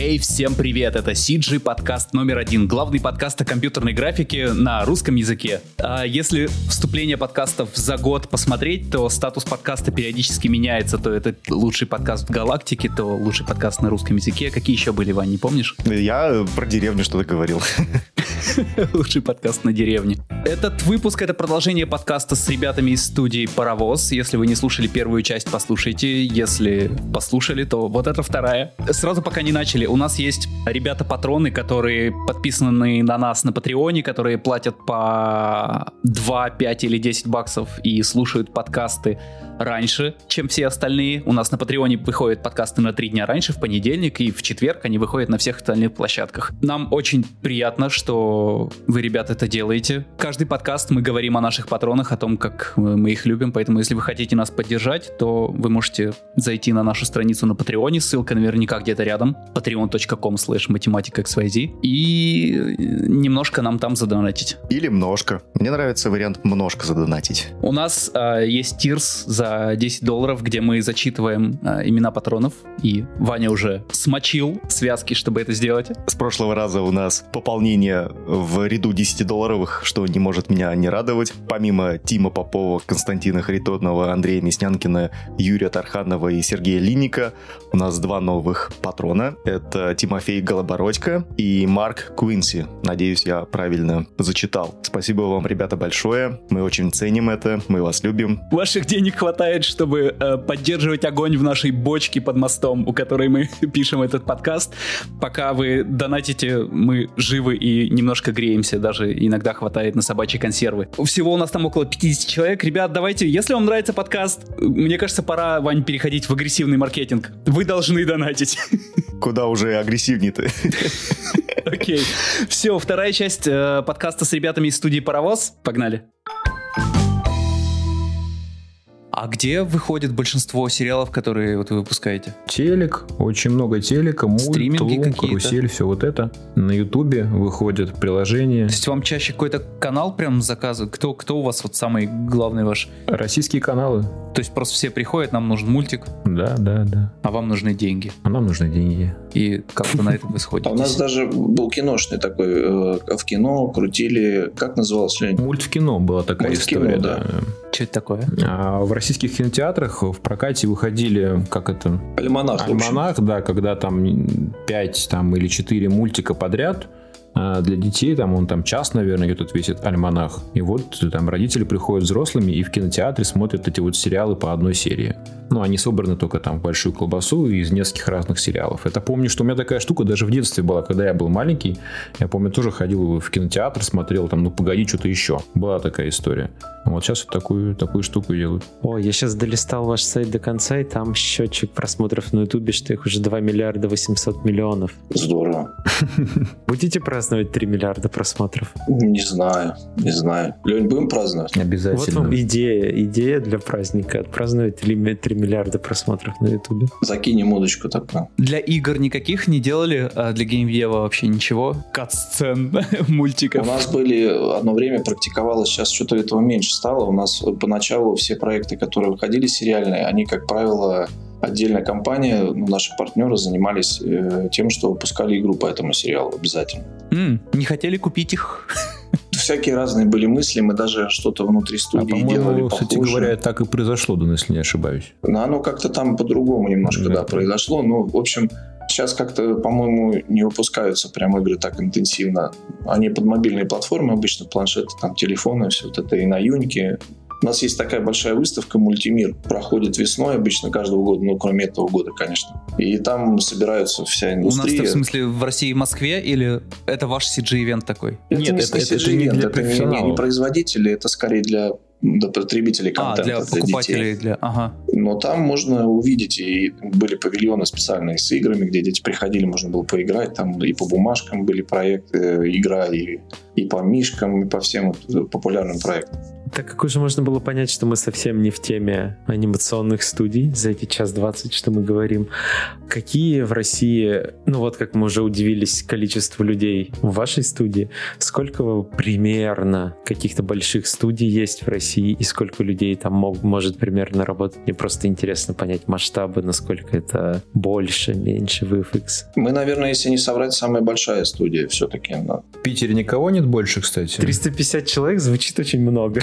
Эй, всем привет! Это CG подкаст номер 1, главный подкаст о компьютерной графике на русском языке. Если вступление подкастов за год посмотреть, то статус подкаста периодически меняется. То это лучший подкаст в галактике, то лучший подкаст на русском языке. Какие еще были, Вань, не помнишь? Я про деревню что-то говорил. Лучший подкаст на деревне. Этот выпуск — это продолжение подкаста с ребятами из студии «Паровоз». Если вы не слушали первую часть, послушайте. Если послушали, то вот это вторая. Сразу, пока не начали, у нас есть ребята-патроны, которые подписаны на нас на Патреоне, которые платят по 2, 5 или 10 баксов и слушают подкасты раньше, чем все остальные. У нас на Патреоне выходят подкасты на 3 дня раньше, в понедельник, и в четверг они выходят на всех остальных площадках. Нам очень приятно, что вы, ребята, это делаете. Каждый подкаст мы говорим о наших патронах, о том, как мы их любим, поэтому если вы хотите нас поддержать, то вы можете зайти на нашу страницу на Патреоне, ссылка наверняка где-то рядом, patreon.com/mathematicaxyz, и немножко нам там задонатить. Или множко. Мне нравится вариант множко задонатить. У нас есть тирс за $10, где мы зачитываем имена патронов, и Ваня уже смочил связки, чтобы это сделать. С прошлого раза у нас пополнение в ряду $10, что не может меня не радовать. Помимо Тима Попова, Константина Хритонова, Андрея Мяснянкина, Юрия Тарханова и Сергея Линника, у нас 2 новых патрона. Это Тимофей Голобородько и Марк Квинси. Надеюсь, я правильно зачитал. Спасибо вам, ребята, большое. Мы очень ценим это, мы вас любим. Ваших денег хватает, чтобы поддерживать огонь в нашей бочке под мостом, у которой мы пишем этот подкаст. Пока вы донатите, мы живы и немножко греемся, даже иногда хватает на собачьи консервы. Всего у нас там около 50 человек. Ребят, давайте, если вам нравится подкаст, мне кажется, пора, Вань, переходить в агрессивный маркетинг. Вы должны донатить. Куда уже агрессивней-то? Окей. Все, вторая часть подкаста с ребятами из студии «Паровоз». Погнали. А где выходит большинство сериалов, которые вот вы выпускаете? Телек, очень много телека, мульт, лун, карусель, все вот это. На Ютубе выходят приложения. То есть вам чаще какой-то канал прям заказывает? Кто у вас вот самый главный ваш? Российские каналы. То есть просто все приходят, нам нужен мультик? Да. А вам нужны деньги? А нам нужны деньги. И как-то на это вы сходитесь? А у нас даже был киношный такой, в кино крутили, как называлось? Мульт в кино была такая история. Да. Что это такое? В российских кинотеатрах в прокате выходили, как это? Альманах, да, когда там 5 или 4 мультика подряд для детей, там он там час, наверное, этот весь альманах. И вот там родители приходят взрослыми и в кинотеатре смотрят эти вот сериалы по одной серии. Ну, они собраны только там в большую колбасу из нескольких разных сериалов. Это помню, что у меня такая штука даже в детстве была, когда я был маленький. Я помню, тоже ходил в кинотеатр, смотрел там, ну, погоди, что-то еще. Была такая история. Вот сейчас вот такую штуку делают. Ой, я сейчас долистал ваш сайт до конца, и там счетчик просмотров на Ютубе, что их уже 2 800 000 000. Здорово. Будете праздновать 3 миллиарда просмотров? Не знаю. Лёнь, будем праздновать? Обязательно. Вот вам идея для праздника. Отпраздновать 3 миллиарда просмотров на Ютубе. Закинем удочку такую. Для игр никаких не делали, а для геймдева вообще ничего? Кат-сцен, мультиков? У нас были, одно время практиковалось, сейчас что-то этого меньше стало. У нас поначалу все проекты, которые выходили сериальные, они, как правило, отдельная компания, наши партнеры занимались тем, что выпускали игру по этому сериалу обязательно. Не хотели купить их? Всякие разные были мысли, мы даже что-то внутри студии делали. Кстати говоря, так и произошло, да, если не ошибаюсь. Оно как-то там по-другому немножко, да, произошло. Но, в общем, сейчас как-то, по-моему, не выпускаются прям игры так интенсивно. Они под мобильные платформы обычно, планшеты, там, телефоны, все вот это, и на Юнике. У нас есть такая большая выставка «Мультимир». Проходит весной обычно каждого года, кроме этого года, конечно. И там собираются вся индустрия. У нас, в смысле, в России и Москве? Или это ваш CG-ивент такой? Нет, это не для производителей, это скорее для потребителей контента, для покупателей, детей. Но там можно увидеть, и были павильоны специальные с играми, где дети приходили, можно было поиграть, там и по бумажкам были проекты, игра, и по мишкам, и по всем популярным проектам. Так как уже можно было понять, что мы совсем не в теме анимационных студий за эти 1:20, что мы говорим. Какие в России, ну вот как мы уже удивились количеству людей в вашей студии, сколько примерно каких-то больших студий есть в России и сколько людей там может примерно работать? Мне просто интересно понять масштабы, насколько это больше, меньше VFX. Мы, наверное, если не соврать, самая большая студия все-таки. Но... в Питере никого нет больше, кстати? 350 человек звучит очень много.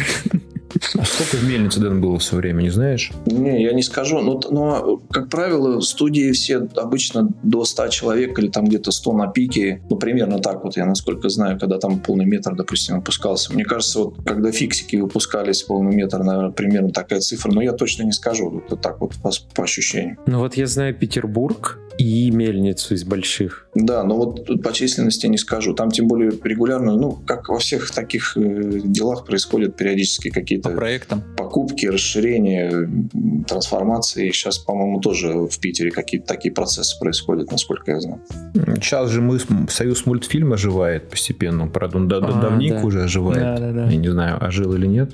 А сколько в Мельнице, Дэн, было все время, не знаешь? Не, я не скажу. Но, как правило, студии все обычно до 100 человек или там где-то 100 на пике. Ну, примерно так вот, я насколько знаю, когда там полный метр, допустим, выпускался. Мне кажется, вот когда фиксики выпускались полный метр, наверное, примерно такая цифра. Но я точно не скажу. Это так вот по ощущениям. Ну, вот я знаю Петербург и Мельницу из больших. Да, но вот по численности не скажу. Там, тем более, регулярно, ну, как во всех таких делах происходят периодически какие-то покупки, расширения, трансформации. Сейчас, по-моему, тоже в Питере какие-то такие процессы происходят, насколько я знаю. Сейчас же Союз мультфильм оживает постепенно. Правда, он давненько уже оживает. Да. Я не знаю, ожил или нет.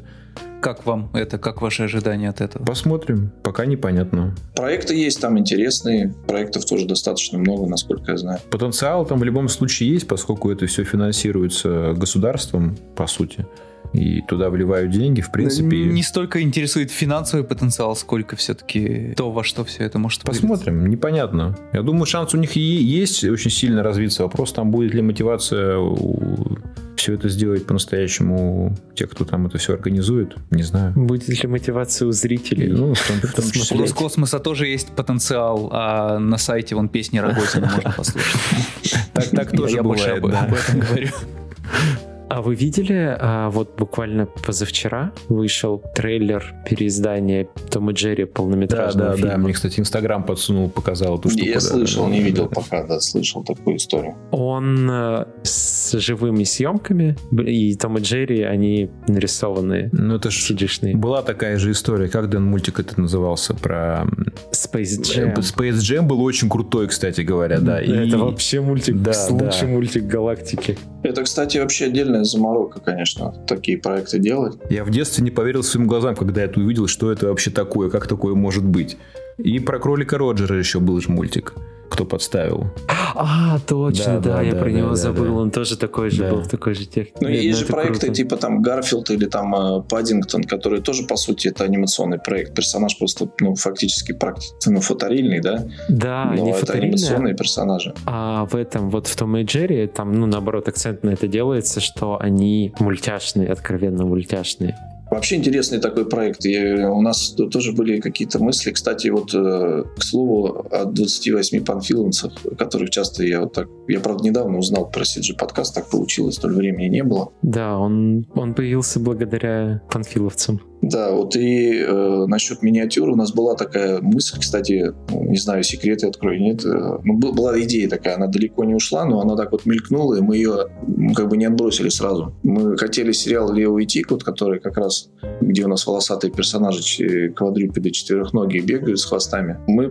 Как вам это? Как ваши ожидания от этого? Посмотрим. Пока непонятно. Проекты есть там интересные. Проектов тоже достаточно много, насколько я знаю. Потенциал там в любом случае есть, поскольку это все финансируется государством, по сути. И туда вливают деньги, в принципе. Не столько интересует финансовый потенциал, сколько все-таки то, во что все это может вылиться. Посмотрим, непонятно. Я думаю, шанс у них и есть очень сильно развиться. Вопрос, там будет ли мотивация все это сделать по-настоящему те, кто там это все организует, не знаю. Будет ли мотивация у зрителей? Ну, в том числе. У Роскосмоса тоже есть потенциал, а на сайте вон песни Рогозина можно послушать. Так тоже бывает. Я больше об этом говорю. А вы видели, вот буквально позавчера вышел трейлер переиздания Тома Джерри полнометражного фильма? Да. Мне, кстати, Инстаграм подсунул, показал эту штуку. Я слышал, не видел пока, слышал такую историю. Он с живыми съемками, и Том и Джерри, они нарисованные. Ну, это же была такая же история. Как, Дэн, мультик этот назывался? Про... Space Jam. Space Jam был очень крутой, кстати говоря, да. Это вообще мультик, лучший мультик галактики. Это, кстати, вообще отдельная заморока, конечно, такие проекты делать. Я в детстве не поверил своим глазам, когда я это увидел, что это вообще такое, как такое может быть. И про кролика Роджера еще был же мультик. Кто подставил. А, точно, я про него забыл. Он тоже такой же был, в такой же технике. Ну, есть же проекты круто. Типа там Гарфилд или там Паддингтон, которые тоже, по сути, это анимационный проект. Персонаж просто, фактически фоторильный, да? Да, но не это анимационные персонажи. А в этом, вот в Том и Джерри, там, наоборот, акцент на это делается, что они мультяшные, откровенно мультяшные. Вообще интересный такой проект. У нас тоже были какие-то мысли. Кстати, вот к слову о 28 панфиловцев, которых часто я правда недавно узнал про CG подкаст, так получилось, столь времени не было. Да, он появился благодаря панфиловцам. Да, вот и насчет миниатюр у нас была такая мысль, кстати, не знаю, секреты открою, нет, была идея такая, она далеко не ушла, но она так вот мелькнула, и мы ее как бы не отбросили сразу. Мы хотели сериал «Левый тик», вот который как раз, где у нас волосатые персонажи, квадрюпеды, четырехногие бегают с хвостами. Мы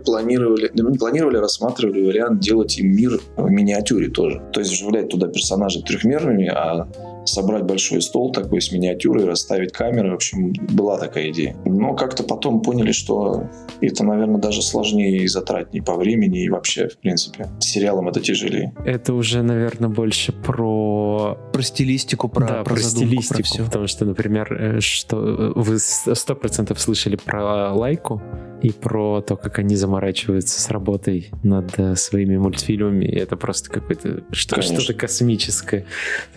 рассматривали вариант делать им мир в миниатюре тоже. То есть вживлять туда персонажей трехмерными, а собрать большой стол такой с миниатюрой, расставить камеры. В общем, была такая идея. Но как-то потом поняли, что это, наверное, даже сложнее и затратнее по времени, и вообще, в принципе, с сериалом это тяжелее. Это уже, наверное, больше про стилистику, про задумку, про все. Потому что, например, что вы 100% слышали про Лайку и про то, как они заморачиваются с работой над своими мультфильмами. И это просто какое-то что-то космическое. То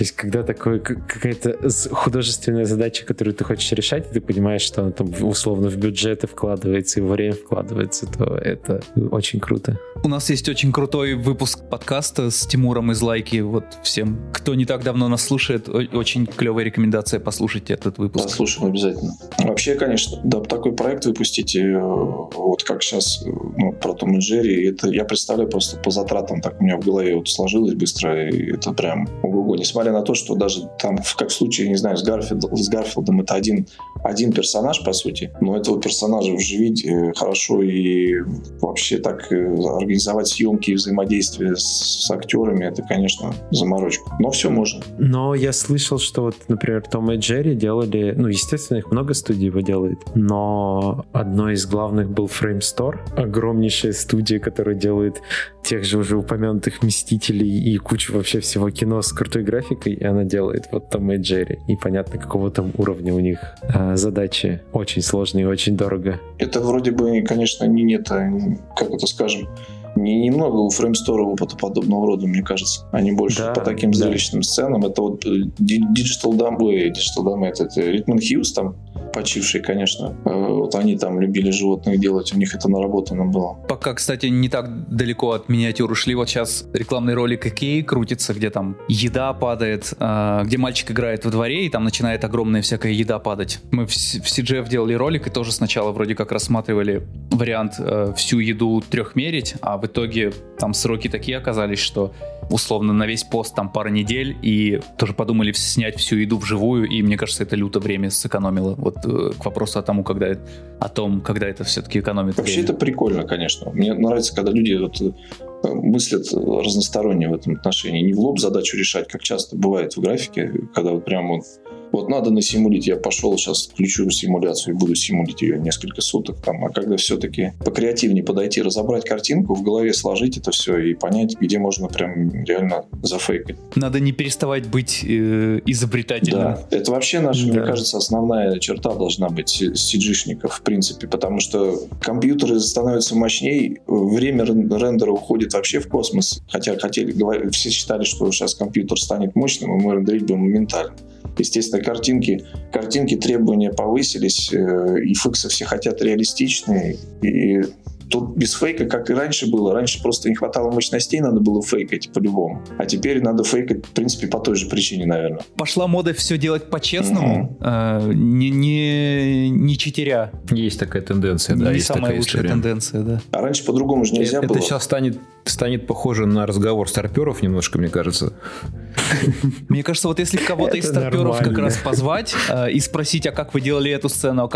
есть, когда какая-то художественная задача, которую ты хочешь решать, и ты понимаешь, что она там условно в бюджеты вкладывается и во время вкладывается, то это очень круто. У нас есть очень крутой выпуск подкаста с Тимуром из Лайки. Вот всем, кто не так давно нас слушает, очень клевая рекомендация послушать этот выпуск. Послушаем обязательно. Вообще, конечно, такой проект выпустить, вот как сейчас про Том и Джерри, это я представляю просто по затратам, так у меня в голове вот сложилось быстро, и это прям ого-го. Несмотря на то, что даже там, как в случае, не знаю, с Гарфилдом, это один один персонаж, по сути, но этого персонажа вживить хорошо и вообще так организовать съемки и взаимодействие с актерами, это, конечно, заморочка. Но все можно. Но я слышал, что вот, например, Том и Джерри делали, ну, естественно, их много студий его делает, но одной из главных был Frame Store, огромнейшая студия, которая делает тех же уже упомянутых Мстителей и кучу вообще всего кино с крутой графикой, и она делает вот Том и Джерри. И понятно, какого там уровня у них задачи. Очень сложно и очень дорого. Это вроде бы, конечно, немного у Frame Store опыта подобного рода, мне кажется. Они больше по таким зрелищным сценам. Это вот Digital Dumbledore, это Ritman Hughes там, почивший, конечно. Вот они там любили животных делать, у них это наработано было. Пока, кстати, не так далеко от миниатюр ушли. Вот сейчас рекламный ролик Икеи крутится, где там еда падает, где мальчик играет во дворе, и там начинает огромная всякая еда падать. Мы в CGF делали ролик, и тоже сначала вроде как рассматривали вариант всю еду трехмерить, а в итоге там сроки такие оказались, что условно на весь пост там пара недель, и тоже подумали снять всю еду вживую, и мне кажется, это люто время сэкономило. Вот к вопросу о том, когда это все-таки экономит вообще время. Это прикольно, конечно. Мне нравится, когда люди мыслят разносторонне в этом отношении. Не в лоб задачу решать, как часто бывает в графике, когда вот прям вот надо насимулить, я пошел, сейчас включу симуляцию и буду симулить ее несколько суток. Там. А когда все-таки покреативнее подойти, разобрать картинку, в голове сложить это все и понять, где можно прям реально зафейкать. Надо не переставать быть изобретательным. Да, это вообще наша, мне кажется, основная черта должна быть CG-шников, в принципе, потому что компьютеры становятся мощнее, время рендера уходит вообще в космос. Хотя все считали, что сейчас компьютер станет мощным, и мы рендерить будем моментально. Естественно, картинки требования повысились, и фиксы все хотят реалистичные, и тут без фейка, как и раньше было. Раньше просто не хватало мощностей, надо было фейкать по-любому. А теперь надо фейкать, в принципе, по той же причине, наверное. Пошла мода все делать по-честному, не читеря. Есть такая тенденция, да. Не есть самая лучшая тенденция, да. А раньше по-другому же нельзя было. Это сейчас станет похоже на разговор старпёров немножко, мне кажется. Мне кажется, вот если кого-то из старпёров как раз позвать и спросить, а как вы делали эту сцену,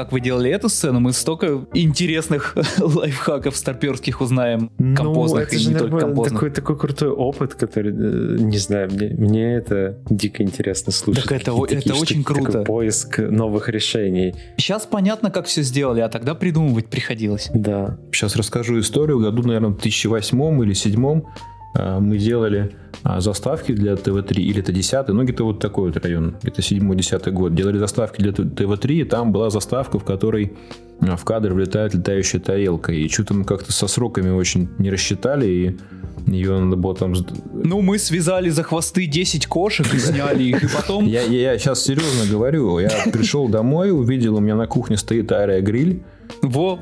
мы столько интересных лайфхаков старпёрских узнаем, композных и не только композных. Такой крутой опыт, который, не знаю, мне это дико интересно слушать. Так это очень круто. Такой поиск новых решений. Сейчас понятно, как все сделали, а тогда придумывать приходилось. Да. Сейчас расскажу историю. Году, наверное, в 2008 или 2007 мы делали заставки для ТВ-3, или это 10-й, ну где-то вот такой вот район, где-то 7-10 год. Делали заставки для ТВ-3, и там была заставка, в которой в кадр влетает летающая тарелка. И что-то мы как-то со сроками очень не рассчитали, и ее надо было там... Ну, мы связали за хвосты 10 кошек и сняли их, и потом... Я сейчас серьезно говорю, я пришел домой, увидел, у меня на кухне стоит аэрогриль. Я его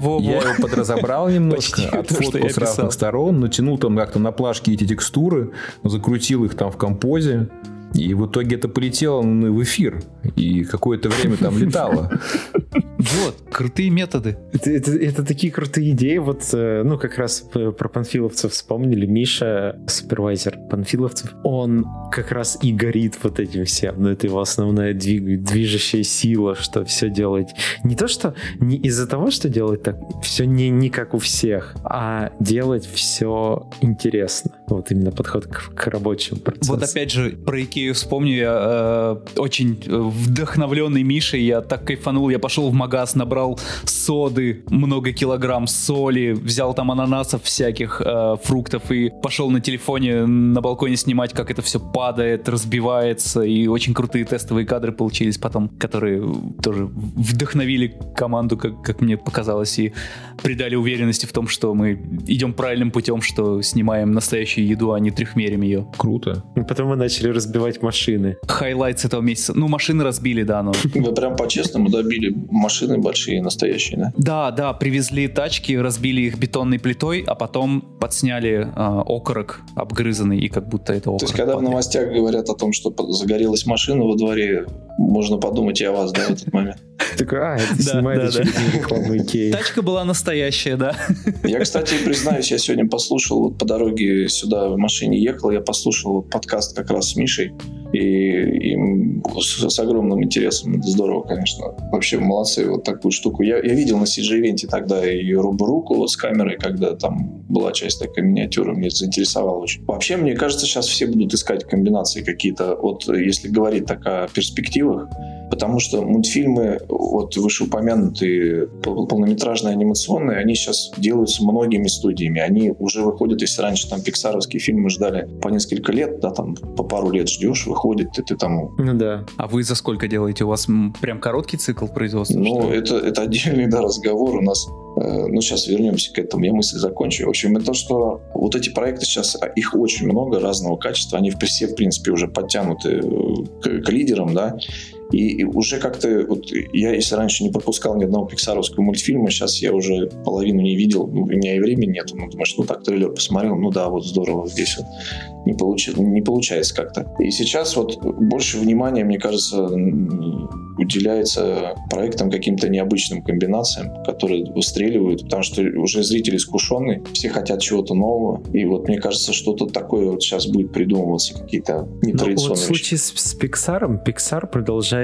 подразобрал немножко, отфоткал с разных сторон, натянул там как-то на плашки эти текстуры, закрутил их там в композе, и в итоге это полетело в эфир, и какое-то время там летало. Вот, крутые методы. Это такие крутые идеи. Вот, ну, как раз про панфиловцев вспомнили. Миша, супервайзер панфиловцев, он как раз и горит вот этим всем. Но это его основная движущая сила, что все делать. Не то, что не из-за того, что делать так, все не как у всех, а делать все интересно. Вот именно подход к рабочему процессу. Вот опять же, про Икею вспомню. Я очень вдохновленный Мишей. Я так кайфанул. Я пошел в магаз, набрал соды, много килограмм соли, взял там ананасов всяких, фруктов, и пошел на телефоне на балконе снимать, как это все падает, разбивается, и очень крутые тестовые кадры получились потом, которые тоже вдохновили команду, как мне показалось, и придали уверенности в том, что мы идем правильным путем, что снимаем настоящую еду, а не трехмерим ее. Круто. И потом мы начали разбивать машины. Хайлайт с этого месяца. Ну, машины разбили, да, но... Вы прям по-честному добили машины большие, настоящие, да? Да, привезли тачки, разбили их бетонной плитой, а потом подсняли окорок обгрызанный, и как будто это окорок. То есть, когда в новостях говорят о том, что загорелась машина во дворе, можно подумать и о вас, да, в этот момент. Такой, это снимает рекламу Икеи. Тачка была настоящая, да. Я, кстати, признаюсь, я сегодня послушал, по дороге сюда в машине ехал, я послушал подкаст как раз с Мишей, И им с огромным интересом. Это здорово, конечно. Вообще молодцы. Вот такую штуку. Я видел на CG-ивенте тогда и руку с камерой, когда там была часть такая миниатюра. Мне это заинтересовало очень. Вообще, мне кажется, сейчас все будут искать комбинации какие-то. Вот если говорить так о перспективах, потому что мультфильмы, вот вышеупомянутые полнометражные, анимационные, они сейчас делаются многими студиями. Они уже выходят, если раньше там пиксаровские фильмы ждали по несколько лет, да, там по пару лет ждешь, выходит, и ты там... Ну да. А вы за сколько делаете? У вас прям короткий цикл производства? Ну, это отдельный, да, разговор у нас. Ну, сейчас вернемся к этому, я мысль закончу. В общем, это то, что вот эти проекты сейчас, их очень много разного качества, они все, в принципе, уже подтянуты к лидерам, да, и уже как-то, вот я, если раньше не пропускал ни одного пиксаровского мультфильма, сейчас я уже половину не видел, у меня и времени нет, ну, думаешь, ну, так, трейлер посмотрел, ну, да, вот здорово, здесь вот не получается как-то. И сейчас вот больше внимания, мне кажется, уделяется проектам, каким-то необычным комбинациям, которые выстреливают, потому что уже зритель искушенный, все хотят чего-то нового, и вот мне кажется, что-то такое вот сейчас будет придумываться, какие-то нетрадиционные. Ну, вот в случае с Пиксаром, Пиксар продолжает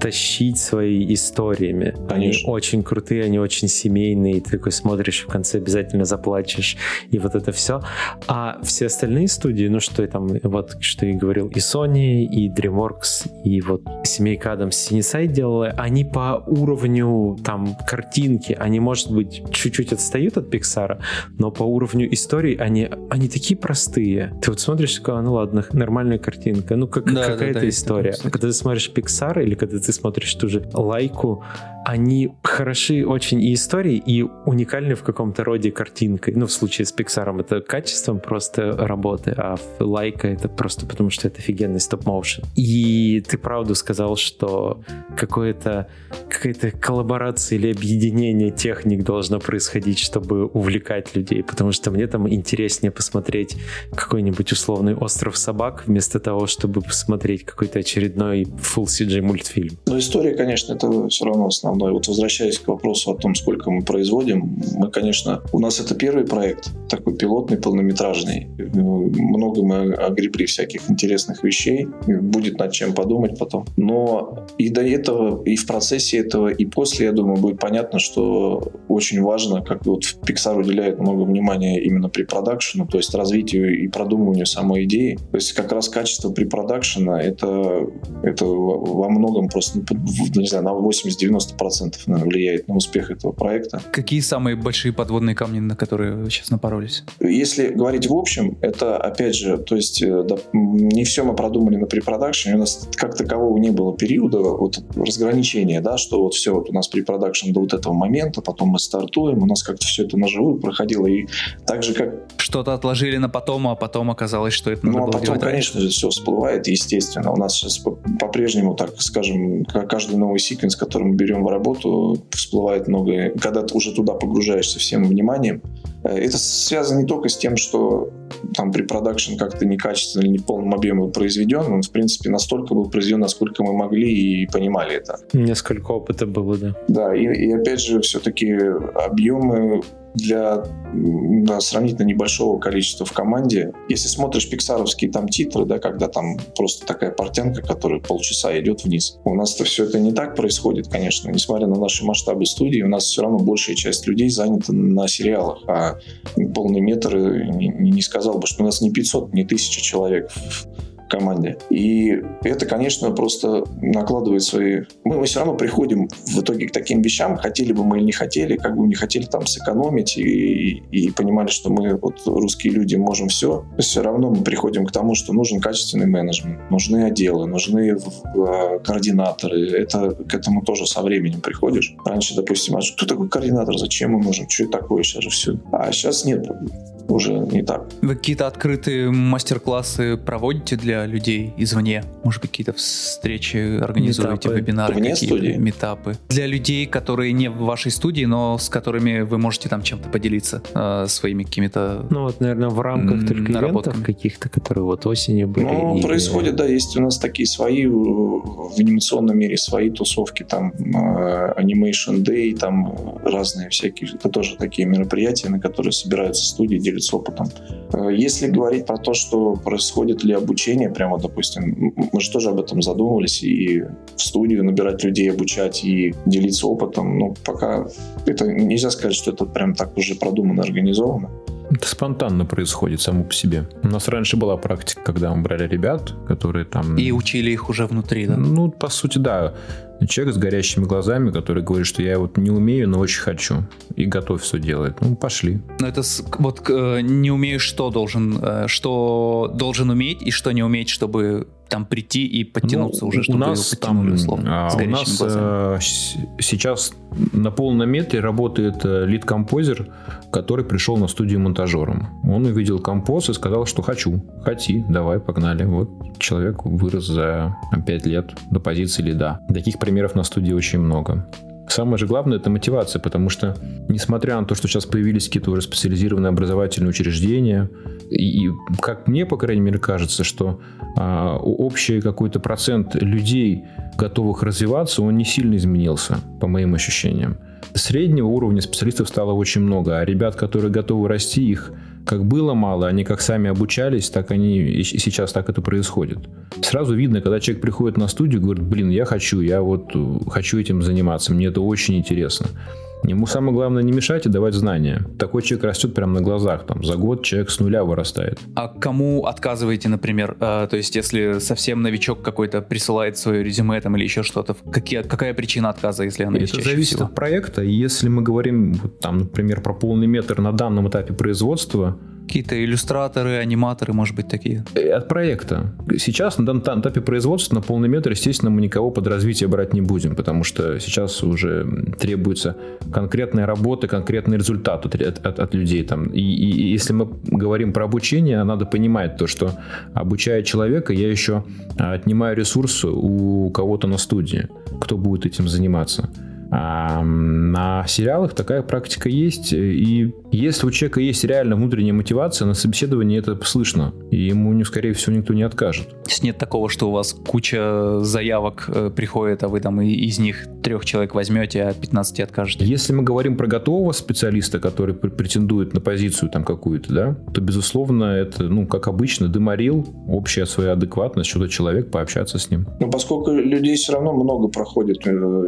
тащить свои историями. Конечно. Они очень крутые, они очень семейные, ты такой смотришь, в конце обязательно заплачешь, и вот это все. А все остальные студии, ну что там, вот что я говорил, и Sony, и DreamWorks, и вот Семейка Адамс, Синисайд делала, они по уровню там картинки, они, может быть, чуть-чуть отстают от Пиксара, но по уровню истории они такие простые. Ты вот смотришь, такая, ну ладно, нормальная картинка, ну как, да, какая-то история. А когда ты смотришь Пиксар или когда ты смотришь ту же Лайку, они хороши очень и историей, и уникальны в каком-то роде картинкой. Ну, в случае с Пиксаром это качеством просто работы, а Лайка это просто потому, что это офигенный стоп-моушен. И ты правду сказал, что какая-то коллаборация или объединение техник должно происходить, чтобы увлекать людей, потому что мне там интереснее посмотреть какой-нибудь условный «Остров собак», вместо того, чтобы посмотреть какой-то очередной full CG мультфильм. Но история, конечно, это все равно основная. Вот возвращаясь к вопросу о том, сколько мы производим, мы, конечно, у нас это первый проект, такой пилотный, полнометражный. Много мы огребли всяких интересных вещей, будет над чем подумать потом. Но и до этого, и в процессе этого, и после, я думаю, будет понятно, что очень важно, как вот Pixar уделяет много внимания именно препродакшену, то есть развитию и продумыванию самой идеи. То есть как раз качество препродакшена, это во многом просто, ну, не знаю, на 80-90% процентов, наверное, влияет на успех этого проекта. Какие самые большие подводные камни, на которые вы сейчас напоролись? Если говорить в общем, это, опять же, то есть да, не все мы продумали на препродакшене, у нас как такового не было периода вот, разграничения, да, что вот все, вот у нас препродакшен до вот этого момента, потом мы стартуем, у нас как-то все это наживую проходило, и так же как... Что-то отложили на потом, а потом оказалось, что это надо было делать. Ну, а потом, конечно же, все всплывает, естественно. У нас сейчас по-прежнему, так скажем, каждый новый секвенс, который мы берем в работу, всплывает многое. Когда ты уже туда погружаешься всем вниманием, это связано не только с тем, что там препродакшн как-то некачественно или не в полном объеме был произведен, он, в принципе, настолько был произведен, насколько мы могли и понимали это. Несколько опыта было, да. Да, и опять же, все-таки объемы для сравнительно небольшого количества в команде. Если смотришь пиксаровские там титры, да, когда там просто такая портянка, которая полчаса идет вниз. У нас-то все это не так происходит, конечно. Несмотря на наши масштабы студии, у нас все равно большая часть людей занята на сериалах. А полный метр не сказал бы, что у нас не 500, не 1000 человек команде. И это, конечно, просто накладывает свои... Мы все равно приходим в итоге к таким вещам, хотели бы мы или не хотели, как бы мы не хотели там сэкономить и понимали, что мы, вот, русские люди, можем все. Все равно мы приходим к тому, что нужен качественный менеджмент, нужны отделы, нужны координаторы. Это, к этому тоже со временем приходишь. Раньше, допустим, а кто такой координатор? Зачем он нужен? Что это такое? Сейчас же все. А сейчас нет. Уже не так. Вы какие-то открытые мастер-классы проводите для людей извне? Может быть, какие-то встречи организуете, метапы, вебинары, вне какие-то студии, метапы? Для людей, которые не в вашей студии, но с которыми вы можете там чем-то поделиться, своими какими-то... Ну вот, наверное, в рамках только наработок каких-то, которые вот осенью были. Ну, и... происходит, да, есть у нас такие свои, в анимационном мире свои тусовки, там, Animation Day, там, разные всякие, это тоже такие мероприятия, на которые собираются студии, делятся люди с опытом. Если говорить про то, что происходит ли обучение, прямо, допустим, мы же тоже об этом задумывались, и в студию набирать людей, обучать и делиться опытом, ну, пока это нельзя сказать, что это прям так уже продумано, организовано. Это спонтанно происходит само по себе. У нас раньше была практика, когда мы брали ребят, которые там... И учили их уже внутри, да? Ну, по сути, да. Человек с горящими глазами, который говорит, что я вот не умею, но очень хочу. И готов все делать. Ну, пошли. Но это вот не умею, что должен уметь и что не уметь, чтобы там прийти и подтянуться, ну, уже, чтобы у нас его подтянули, условно, с горящими глазами. У нас сейчас на полном метре работает лид-композер, который пришел на студию монтажером. Он увидел композ и сказал, что хочу. Хоти, давай, погнали. Вот человек вырос за 5 лет до позиции лида. Таких примеров на студии очень много. Самое же главное – это мотивация, потому что, несмотря на то, что сейчас появились какие-то уже специализированные образовательные учреждения, и как мне, по крайней мере, кажется, что общий какой-то процент людей, готовых развиваться, он не сильно изменился, по моим ощущениям. Среднего уровня специалистов стало очень много, а ребят, которые готовы расти, их как было мало, они как сами обучались, так они и сейчас так это происходит. Сразу видно, когда человек приходит на студию и говорит, блин, я хочу этим заниматься, мне это очень интересно. Ему самое главное не мешать и давать знания. Такой человек растет прямо на глазах, там, за год человек с нуля вырастает. А кому отказываете, например? То есть, если совсем новичок какой-то присылает свое резюме там, или еще что-то, какая причина отказа, если она есть чаще всего? Это зависит от проекта. Если мы говорим, там, например, про полный метр на данном этапе производства, какие-то иллюстраторы, аниматоры, может быть, такие? От проекта. Сейчас на данном этапе производства на полный метр, естественно, мы никого под развитие брать не будем, потому что сейчас уже требуется конкретная работа, конкретный результат от людей. Там. И если мы говорим про обучение, надо понимать то, что обучая человека, я еще отнимаю ресурсы у кого-то на студии, кто будет этим заниматься. А на сериалах такая практика есть, и если у человека есть реально внутренняя мотивация, на собеседовании это слышно, и ему, скорее всего, никто не откажет. То есть нет такого, что у вас куча заявок приходит, а вы там из них 3 человек возьмете, а 15 откажете? Если мы говорим про готового специалиста, который претендует на позицию там какую-то, да, то, безусловно, это, ну, как обычно, деморил, общая своя адекватность, что-то человек, пообщаться с ним. Ну, поскольку людей все равно много проходит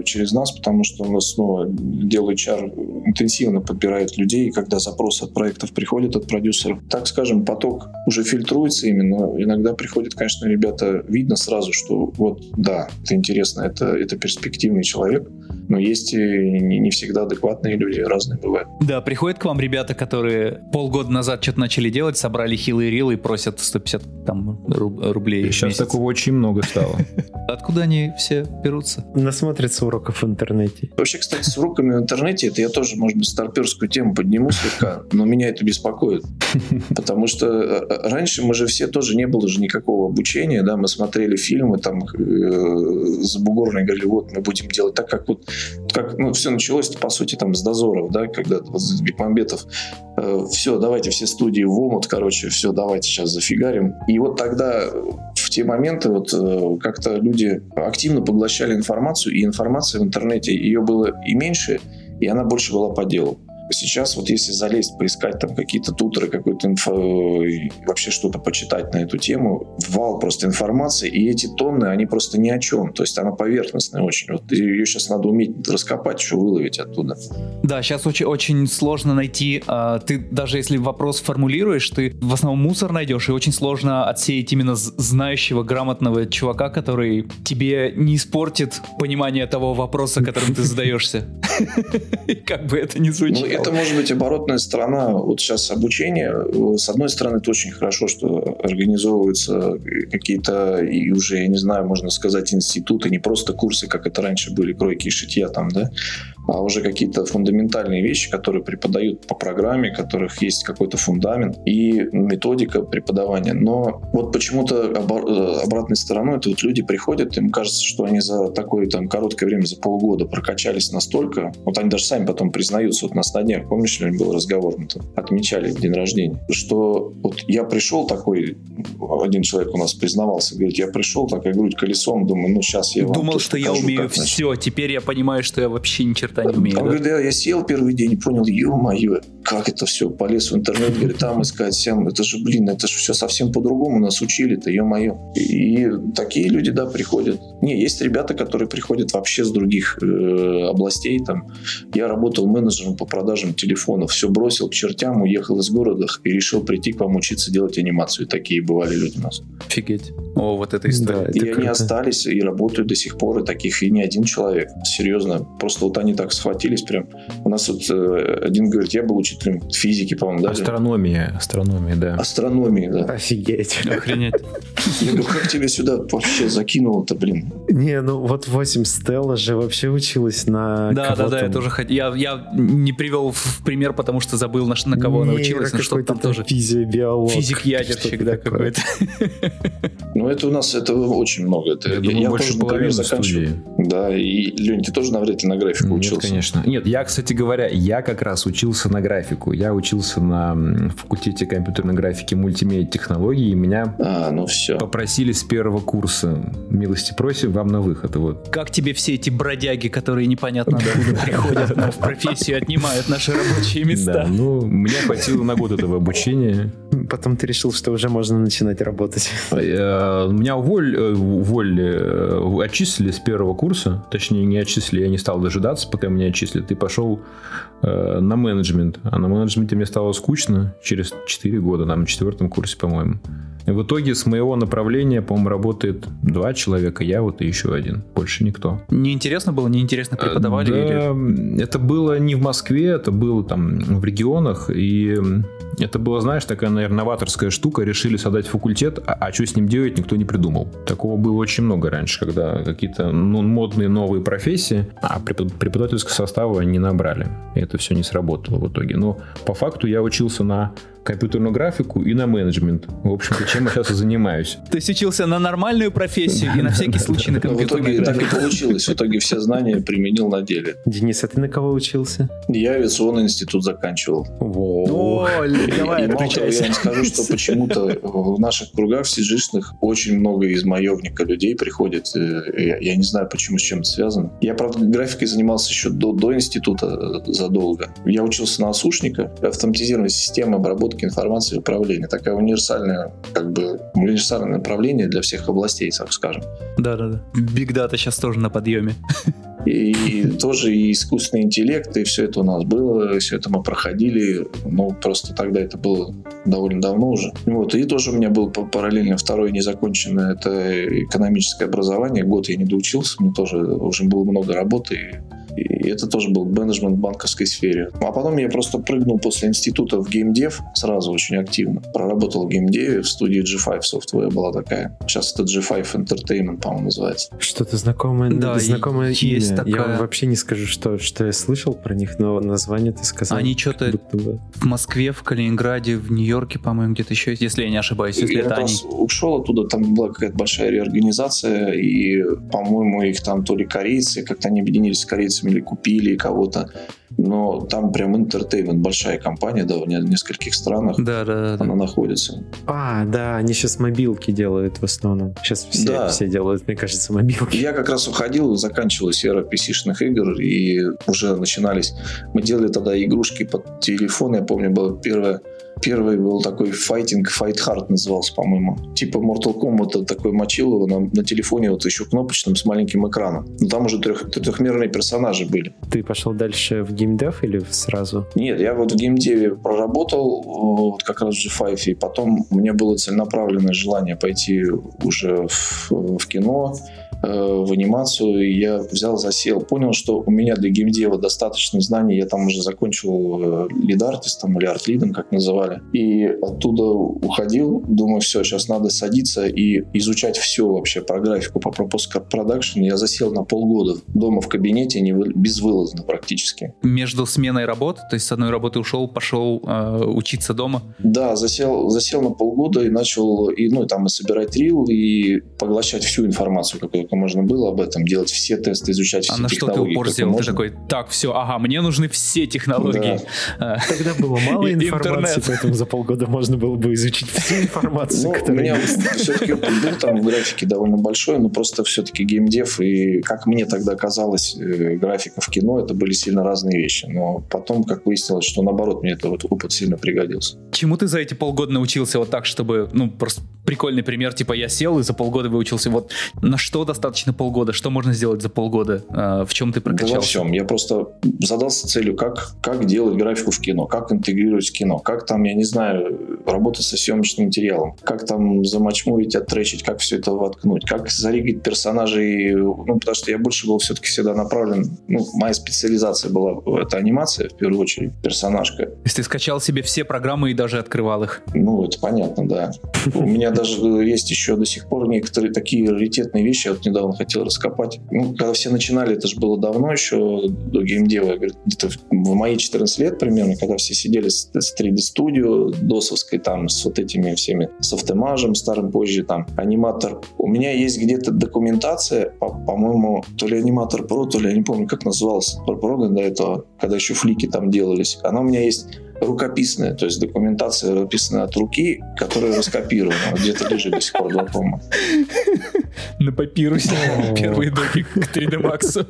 через нас, потому что у нас, ну, отдел HR интенсивно подбирает людей, и когда запросы от проектов приходят от продюсеров, так скажем, поток уже фильтруется именно. Иногда приходят, конечно, ребята, видно сразу, что вот, да, это интересно, это перспективный человек, но есть и не всегда адекватные люди, разные бывают. Да, приходят к вам ребята, которые полгода назад что-то начали делать, собрали хилые рилы и просят 150 там, рублей. Сейчас месяц. Такого очень много стало. Откуда они все берутся? Насмотрятся уроков в интернете. Вообще, кстати, с уроками в интернете, это я тоже, может быть, старперскую тему подниму слегка, но меня это беспокоит. Потому что раньше мы же все тоже, не было же никакого обучения, да, мы смотрели фильмы там забугорные, говорили, вот, мы будем делать так, как вот, как, ну, все началось-то, по сути, там, с дозоров, да, когда вот, с Бекмамбетов, все, давайте все студии в омут, короче, все, давайте сейчас зафигарим. И вот тогда, в те моменты, вот как-то люди активно поглощали информацию, и информация в интернете, ее было и меньше, и она больше была по делу. Сейчас вот если залезть, поискать там какие-то туторы, какую-то инфо, вообще что-то почитать на эту тему, вал просто информации, и эти тонны, они просто ни о чем, то есть она поверхностная очень. Вот ее сейчас надо уметь раскопать, еще выловить оттуда. Да, сейчас очень, очень сложно найти, ты даже если вопрос формулируешь, ты в основном мусор найдешь, и очень сложно отсеять именно знающего, грамотного чувака, который тебе не испортит понимание того вопроса, которым ты задаешься. Как бы это ни звучало. Это может быть оборотная сторона. Вот сейчас обучение. С одной стороны, это очень хорошо, что организовываются какие-то, и уже, я не знаю, можно сказать, институты, не просто курсы, как это раньше были, кройки и шитья там, да, а уже какие-то фундаментальные вещи, которые преподают по программе, у которых есть какой-то фундамент и методика преподавания. Но вот почему-то обратной стороной это вот люди приходят, им кажется, что они за такое там короткое время, за полгода прокачались настолько, вот они даже сами потом признаются, вот нас на днях, помнишь, у меня был разговор, мы там отмечали день рождения, что вот я пришел такой, один человек у нас признавался, говорит, я пришел такой, грудь колесом, думаю, ну сейчас я вам думал, что покажу, я умею как, все, теперь я понимаю, что я вообще ни черта не умею. Он говорит, я сел первый день и понял, ё-моё, как это все, полез в интернет, говорит, там искать всем, это же, блин, это же все совсем по-другому нас учили-то, ё-моё. И такие люди, да, приходят. Не, есть ребята, которые приходят вообще с других областей, там, я работал менеджером по продажам телефонов, все бросил к чертям, уехал из города и решил прийти к вам учиться делать анимацию. И такие бывали люди у нас. Офигеть. О, вот эта история. Да, это и круто. Они остались и работают до сих пор, и таких и не один человек. Серьезно. Просто вот они так схватились прям. У нас вот один говорит, я был учителем физики, по-моему, да? Астрономия, да. Астрономия, да. Офигеть. Охренеть. Я говорю, как тебя сюда вообще закинуло-то, блин? Не, ну вот 8 Стелла же вообще училась на... Да, я тоже хотел. Я не привел в пример, потому что забыл, на кого она училась, но что-то там тоже. Физиобиолог. Физик-ядерщик, да, какой-то. Ну, это у нас этого очень много. Это, я больше половину заканчивал. Да, и, Лёнь, ты тоже навряд ли на графику учился? Нет, конечно. Нет, я, кстати говоря, как раз учился на графику. Я учился на факультете компьютерной графики, мультимедиа технологии, и меня попросили с первого курса. Милости просим, вам на выход. Вот. Как тебе все эти бродяги, которые непонятно откуда приходят, но в профессию отнимают наши рабочие места? Да, ну, мне хватило на год этого обучения. Потом ты решил, что уже можно начинать работать. Меня уволили, отчислили с первого курса. Точнее, не отчислили, я не стал дожидаться, пока меня отчислят. И пошел на менеджмент. А на менеджменте мне стало скучно через 4 года, на четвертом курсе, по-моему. И в итоге с моего направления, по-моему, работает 2 человека, я вот и еще один. Больше никто. Неинтересно было? Неинтересно преподавали? Да, это было не в Москве, это было там в регионах. И это была, знаешь, такая, наверное, новаторская штука. Решили создать факультет, а что с ним делать, никто не придумал. Такого было очень много раньше, когда какие-то модные новые профессии, а преподавательского состава не набрали. И это все не сработало в итоге. Но по факту я учился на компьютерную графику и на менеджмент. В общем-то, чем я сейчас и занимаюсь. То есть учился на нормальную профессию и на всякий случай на компьютерную графику. Так и получилось. В итоге все знания применил на деле. Денис, а ты на кого учился? Я авиационный институт заканчивал. О, давай, отвечайся. Я вам скажу, что почему-то в наших кругах сиджишных очень много из маевника людей приходит. Я не знаю, почему, с чем это связано. Я, правда, графикой занимался еще до института задолго. Я учился на осушника, автоматизированной системы обработки информации и управления. Такое универсальное, как бы, универсальное направление для всех областей, так скажем. Да. Биг-дата сейчас тоже на подъеме. И тоже и искусственный интеллект, и все это у нас было, все это мы проходили, но просто тогда это было довольно давно уже. Вот, и тоже у меня был параллельно второе незаконченное, это экономическое образование, год я не доучился, мне тоже уже было много работы, и это тоже был менеджмент в банковской сфере. А потом я просто прыгнул после института в геймдев сразу очень активно. Проработал в геймдеве, в студии G5 Software была такая. Сейчас это G5 Entertainment, по-моему, называется. Что-то знакомое, да, знакомое есть имя. Я вообще не скажу, что я слышал про них, но название ты сказал. Они что-то в Москве, в Калининграде, в Нью-Йорке, по-моему, где-то еще есть, если я не ошибаюсь. Если я это они. Ушел оттуда, там была какая-то большая реорганизация, и, по-моему, их там то ли корейцы, как-то они объединились с корейцами, или купили кого-то. Но там прям Entertainment, большая компания, да, в нескольких странах она находится. А, да, они сейчас мобилки делают в основном. Сейчас все делают, мне кажется, мобилки. Я как раз уходил, заканчивалась эра PC-шных игр, и уже начинались... Мы делали тогда игрушки под телефон, я помню, было Первый был такой файтинг, Fight Hard назывался, по-моему. Типа Mortal Kombat, такой мочилово на телефоне, вот еще кнопочным, с маленьким экраном. Но там уже трехмерные персонажи были. Ты пошел дальше в геймдев или сразу? Нет, я вот в геймдеве проработал, вот как раз в G5, и потом у меня было целенаправленное желание пойти уже в кино, в анимацию, и я взял, засел, понял, что у меня для геймдева достаточно знаний, я там уже закончил лид-артистом или арт-лидом, как называли, и оттуда уходил, думаю, все, сейчас надо садиться и изучать все вообще про графику, по продакшн, я засел на полгода дома в кабинете, безвылазно практически. Между сменой работ, то есть с одной работы ушел, пошел учиться дома? Да, засел на полгода и начал, и там и собирать рил, и поглощать всю информацию, какую только можно было об этом, делать все тесты, изучать все технологии. А на что ты упор сделал? Ты такой, так, все, ага, мне нужны все технологии. Да. Тогда было мало информации, поэтому за полгода можно было бы изучить всю информацию, которая есть. У меня все-таки был там в графике довольно большой, но просто все-таки геймдев и, как мне тогда казалось, графика в кино, это были сильно разные вещи. Но потом, как выяснилось, что наоборот, мне этот опыт сильно пригодился. Чему ты за эти полгода научился вот так, чтобы, ну, просто прикольный пример, типа я сел и за полгода выучился, вот на что достаточно полгода, что можно сделать за полгода, в чем ты прокачался? Да во всем, я просто задался целью, как делать графику в кино, как интегрировать кино, как там, я не знаю, работать со съемочным материалом, как там замачмурить, оттречить, как все это воткнуть, как зарегать персонажей, ну, потому что я больше был все-таки всегда направлен, ну, моя специализация была, это анимация, в первую очередь, персонажка. То есть ты скачал себе все программы и даже открывал их? Ну, это понятно, да. У меня даже есть еще до сих пор некоторые такие раритетные вещи, я вот недавно хотел раскопать. Ну, когда все начинали, это же было давно еще, до геймдева, где-то в мои 14 лет примерно, когда все сидели с 3D-студио досовской, там, с вот этими всеми софтэмажем старым позже, там, аниматор. У меня есть где-то документация, по-моему, то ли аниматор Pro, то ли, я не помню, как назывался, Pro до этого, когда еще флики там делались. Она у меня есть... рукописная, то есть документация написана от руки, которая раскопирована. Где-то лежит до сих пор два тома. На папирусе первый допик к 3D Max.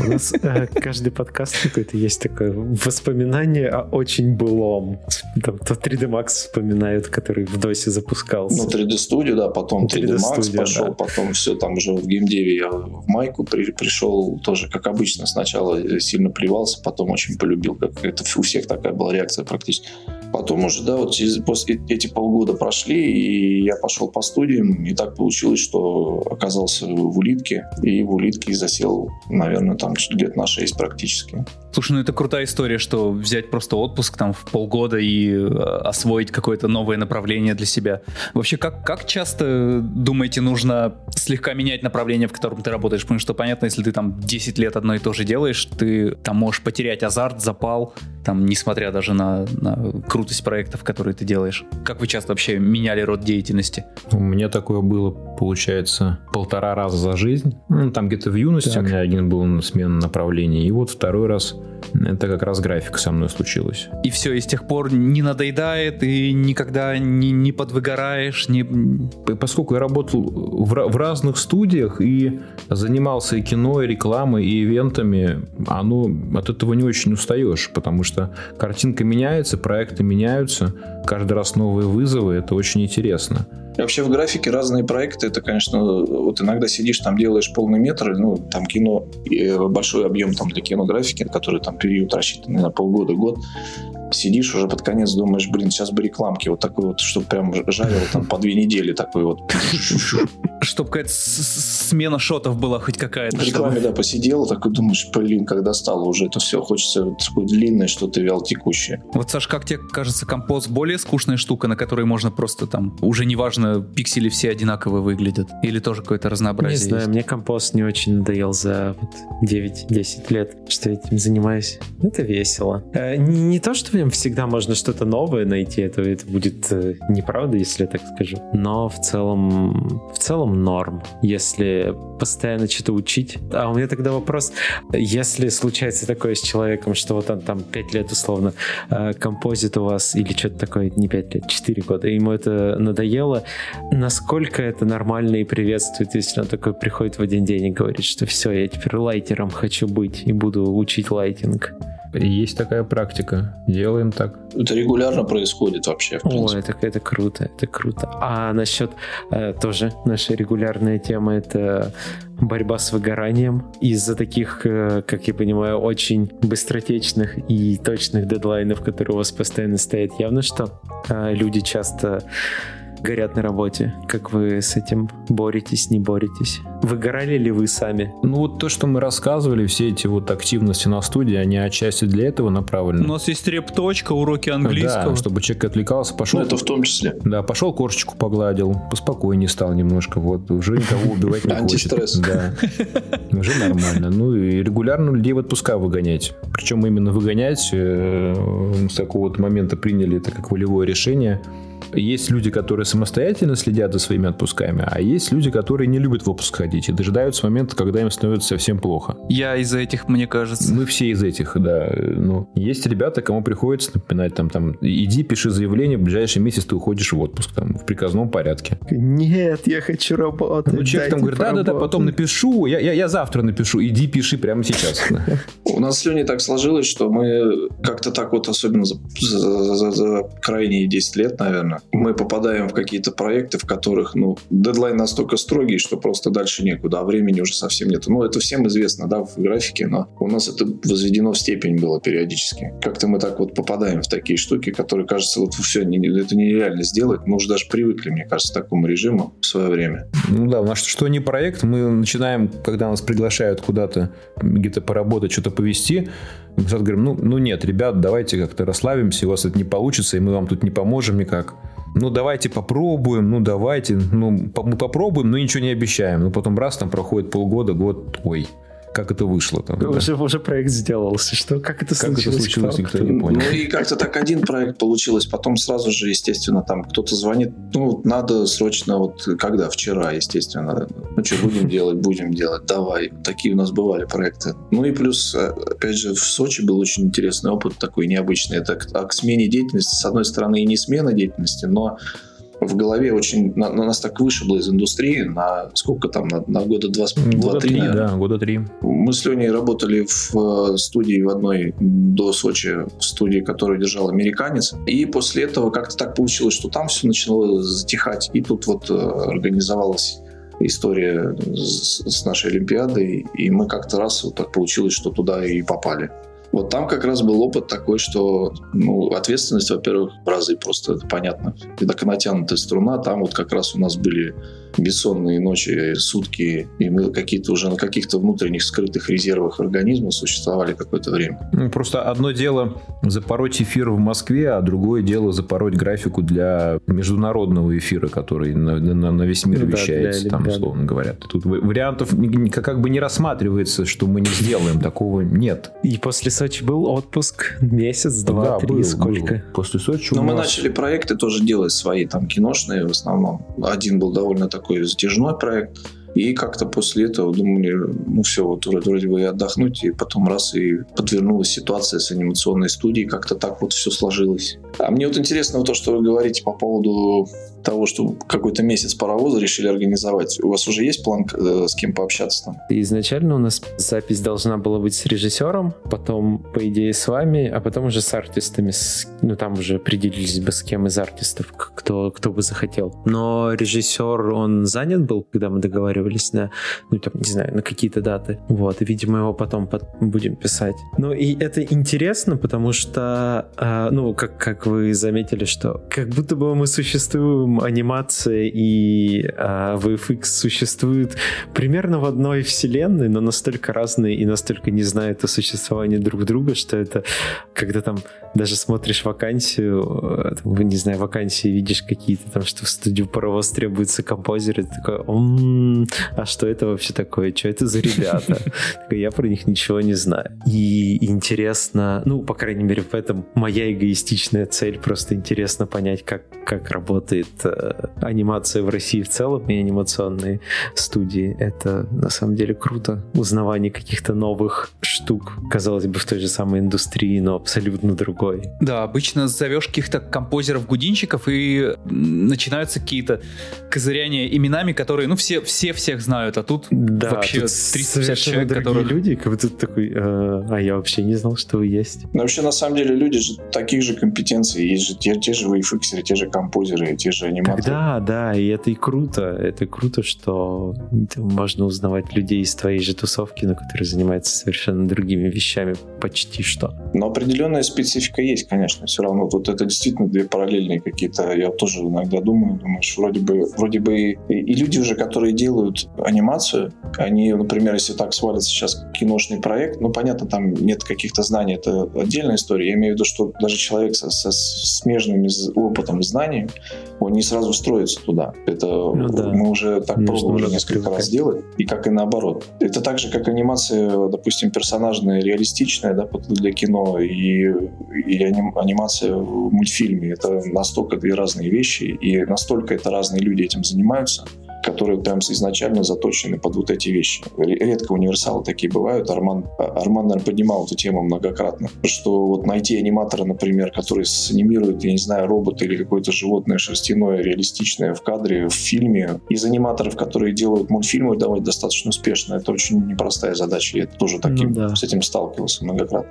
У нас каждый подкаст какой-то есть такое воспоминание о очень былом. Там то 3D Max вспоминают, который в DOS запускался. Ну, 3D Studio, да, потом 3D Max пошел, потом все, там уже в геймдеве я в майку пришел, тоже, как обычно, сначала сильно плевался, потом очень полюбил, как это у всех такая была реакция практически. Потом уже, да, вот после эти полгода прошли, и я пошел по студиям, и так получилось, что оказался в улитке, и в улитке засел, наверное, там лет на 6 практически. Слушай, ну это крутая история, что взять просто отпуск там в полгода и освоить какое-то новое направление для себя. Вообще, как часто, думаете, нужно слегка менять направление, в котором ты работаешь? Потому что, понятно, если ты там 10 лет одно и то же делаешь, ты там можешь потерять азарт, запал, там, несмотря даже на крутость проектов, которые ты делаешь. Как вы часто вообще меняли род деятельности? У меня такое было, получается, 1,5 раза за жизнь. Ну, там где-то в юности так. У меня один был на смену направления, и вот 2 раз это как раз графика со мной случилась. И все, и с тех пор не надоедает, и никогда не подвыгораешь? Не... Поскольку я работал в разных студиях и занимался и кино, и рекламой, и ивентами, от этого не очень устаешь, потому что картинка меняется, проекты меняются, каждый раз новые вызовы, это очень интересно. И вообще в графике разные проекты, это, конечно, вот иногда сидишь, там делаешь полный метр, ну, там кино, большой объем там для кинографики, который там период рассчитан на полгода, год, сидишь уже под конец, думаешь, блин, сейчас бы рекламки вот такой вот, чтобы прям жарил там по 2 недели такой вот. Чтобы какая-то смена шотов была хоть какая-то. В рекламе, да, посидел, такой думаешь, блин, когда стало уже это все, хочется вот такое длинное, что-то вялотекущее. Вот, Саш, как тебе кажется, композ более скучная штука, на которой можно просто там, уже неважно, пиксели все одинаково выглядят? Или тоже какое-то разнообразие? Не знаю, есть? Мне компост не очень надоел за 9-10 лет, что я этим занимаюсь. Это весело. Не то, что в нем всегда можно что-то новое найти, это будет неправда, если я так скажу. Но в целом норм, если постоянно что-то учить. А у меня тогда вопрос, если случается такое с человеком, что вот он там 5 лет условно композит у вас, или что-то такое, не 5 лет, 4 года, ему это надоело, насколько это нормально и приветствует, если он такой приходит в один день и говорит, что все, я теперь лайтером хочу быть и буду учить лайтинг. Есть такая практика. Делаем так. Это регулярно происходит вообще, в принципе. Ой, это круто, это круто. А насчет тоже наша регулярная тема — это борьба с выгоранием. Из-за таких, как я понимаю, очень быстротечных и точных дедлайнов, которые у вас постоянно стоят, явно, что люди часто... горят на работе. Как вы с этим боретесь, не боретесь? Выгорали ли вы сами? Ну вот то, что мы рассказывали, все эти вот активности на студии, они отчасти для этого направлены. У нас есть репточка, уроки английского. Да, чтобы человек отвлекался, пошел... Ну это в том числе. Да, пошел кошечку погладил, поспокойнее стал немножко, вот, уже никого убивать не хочет. Антистресс. Да, уже нормально. Ну и регулярно людей в отпуска выгонять. Причем именно выгонять, с такого вот момента приняли это как волевое решение, есть люди, которые самостоятельно следят за своими отпусками, а есть люди, которые не любят в отпуск ходить и дожидаются момента, когда им становится совсем плохо. Я из этих, мне кажется. Мы все из этих, да. Ну, есть ребята, кому приходится напоминать, там, иди, пиши заявление, в ближайший месяц ты уходишь в отпуск, там, в приказном порядке. Нет, я хочу работать. Ну, человек там говорит, да-да-да, потом напишу, я завтра напишу, иди, пиши прямо сейчас. У нас с Леней так сложилось, что мы как-то так вот, особенно за крайние 10 лет, наверное, мы попадаем в какие-то проекты, в которых, дедлайн настолько строгий, что просто дальше некуда, а времени уже совсем нет. Ну, это всем известно, да, в графике, но у нас это возведено в степень было периодически. Как-то мы так вот попадаем в такие штуки, которые, кажется, вот все, это нереально сделать. Мы уже даже привыкли, мне кажется, к такому режиму в свое время. Ну да, у нас что не проект, мы начинаем, когда нас приглашают куда-то, где-то поработать, что-то повести, мы сразу говорим, нет, ребят, давайте как-то расслабимся, у вас это не получится, и мы вам тут не поможем никак. Давайте попробуем, мы попробуем, но ничего не обещаем. Потом раз, там проходит полгода, год, ой. Как это вышло там? Уже проект сделался. Что? Как это случилось? Как это случилось, никто не понял. И как-то так один проект получилось. Потом сразу же, естественно, там кто-то звонит. Надо срочно, когда? Вчера, естественно. Что, будем делать. Давай. Такие у нас бывали проекты. И плюс, опять же, в Сочи был очень интересный опыт, такой необычный. Это к смене деятельности. С одной стороны, и не смена деятельности, но в голове очень... Нас так вышибло из индустрии на... Сколько там? На года 2-3? Года 3. Мы с Леней работали в студии в одной до Сочи, в студии, которую держал американец. И после этого как-то так получилось, что там все начало затихать. И тут организовалась история с нашей Олимпиадой. И мы как-то раз так получилось, что туда и попали. Там как раз был опыт такой, что ответственность, во-первых, в разы просто, это понятно. И так натянутая струна, там как раз у нас были бессонные ночи, сутки, и мы какие-то уже на каких-то внутренних скрытых резервах организма существовали какое-то время. Просто одно дело запороть эфир в Москве, а другое дело запороть графику для международного эфира, который на весь мир вещается, да, там, условно говоря. Тут вариантов как бы не рассматривается, что мы не сделаем, такого нет. И после Сочи был отпуск месяц, два, три, сколько? После Сочи у нас... мы начали проекты тоже делать свои, там, киношные в основном. Один был довольно такой затяжной проект. И как-то после этого думали, все, вроде бы и отдохнуть. И потом раз и подвернулась ситуация с анимационной студией. Как-то так все сложилось. А мне интересно то, что вы говорите по поводу того, что какой-то месяц паровоза решили организовать. У вас уже есть план, с кем пообщаться там? Изначально у нас запись должна была быть с режиссером, потом, по идее, с вами, а потом уже с артистами. Там уже определились бы, с кем из артистов, кто бы захотел. Но режиссер, он занят был, когда мы договаривались, на, не знаю, на какие-то даты. И, видимо, его потом будем писать. И это интересно, потому что, как вы заметили, что как будто бы мы существуем, анимация и VFX существуют примерно в одной вселенной, но настолько разные и настолько не знают о существовании друг друга, что это, когда там даже смотришь вакансию, вакансии видишь какие-то там, что в студию «Паровоз» требуется композер, и ты такой, а что это вообще такое? Что это за ребята? Я про них ничего не знаю. И интересно, по крайней мере, в этом моя эгоистичная цель, просто интересно понять, как работает анимация в России в целом и анимационные студии. Это на самом деле круто. Узнавание каких-то новых штук, казалось бы, в той же самой индустрии, но абсолютно другой. Да, обычно зовешь каких-то композеров-гудинщиков, и начинаются какие-то козыряния именами, которые, все всех знают, а тут вообще тут 350 человек, которые люди, как бы тут такой, я вообще не знал, что вы есть. Вообще, на самом деле, люди же таких же компетенций, есть же те же вейфиксеры, те же композеры, те же аниматоры. Да, и это и круто. Это круто, что можно узнавать людей из твоей же тусовки, но которые занимаются совершенно другими вещами почти что. Но определенная специфика есть, конечно, все равно. Тут это действительно две параллельные какие-то. Я тоже иногда думаю, что вроде бы и люди уже, которые делают анимацию, они, например, если так свалится сейчас киношный проект, понятно, там нет каких-то знаний, это отдельная история. Я имею в виду, что даже человек со смежным опытом и знанием, он не сразу строится туда. Это мы уже так пробовали несколько раз делать, и как и наоборот. Это так же, как анимация, допустим, персонажная, реалистичная, да, для кино, и анимация в мультфильме. Это настолько две разные вещи, и настолько это разные люди этим занимаются, которые прям изначально заточены под вот эти вещи. Редко универсалы такие бывают. Арман, наверное, поднимал эту тему многократно, что вот найти аниматора, например, который анимирует, я не знаю, робота или какое-то животное шерстяное, реалистичное в кадре, в фильме. Из аниматоров, которые делают мультфильмы, давать достаточно успешно. Это очень непростая задача. Я тоже таким, с этим сталкивался многократно.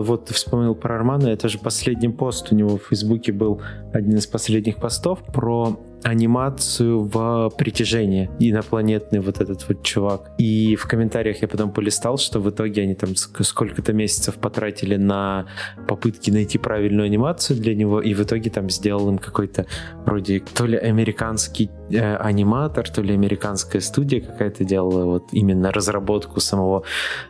Вот ты вспомнил про Армана. Это же последний пост у него в Фейсбуке был, один из последних постов про анимацию в «Притяжении», инопланетный вот этот вот чувак. И в комментариях я потом полистал, что в итоге они там сколько-то месяцев потратили на попытки найти правильную анимацию для него, и в итоге там сделал им какой-то вроде то ли американский аниматор, то ли американская студия какая-то делала вот именно разработку самого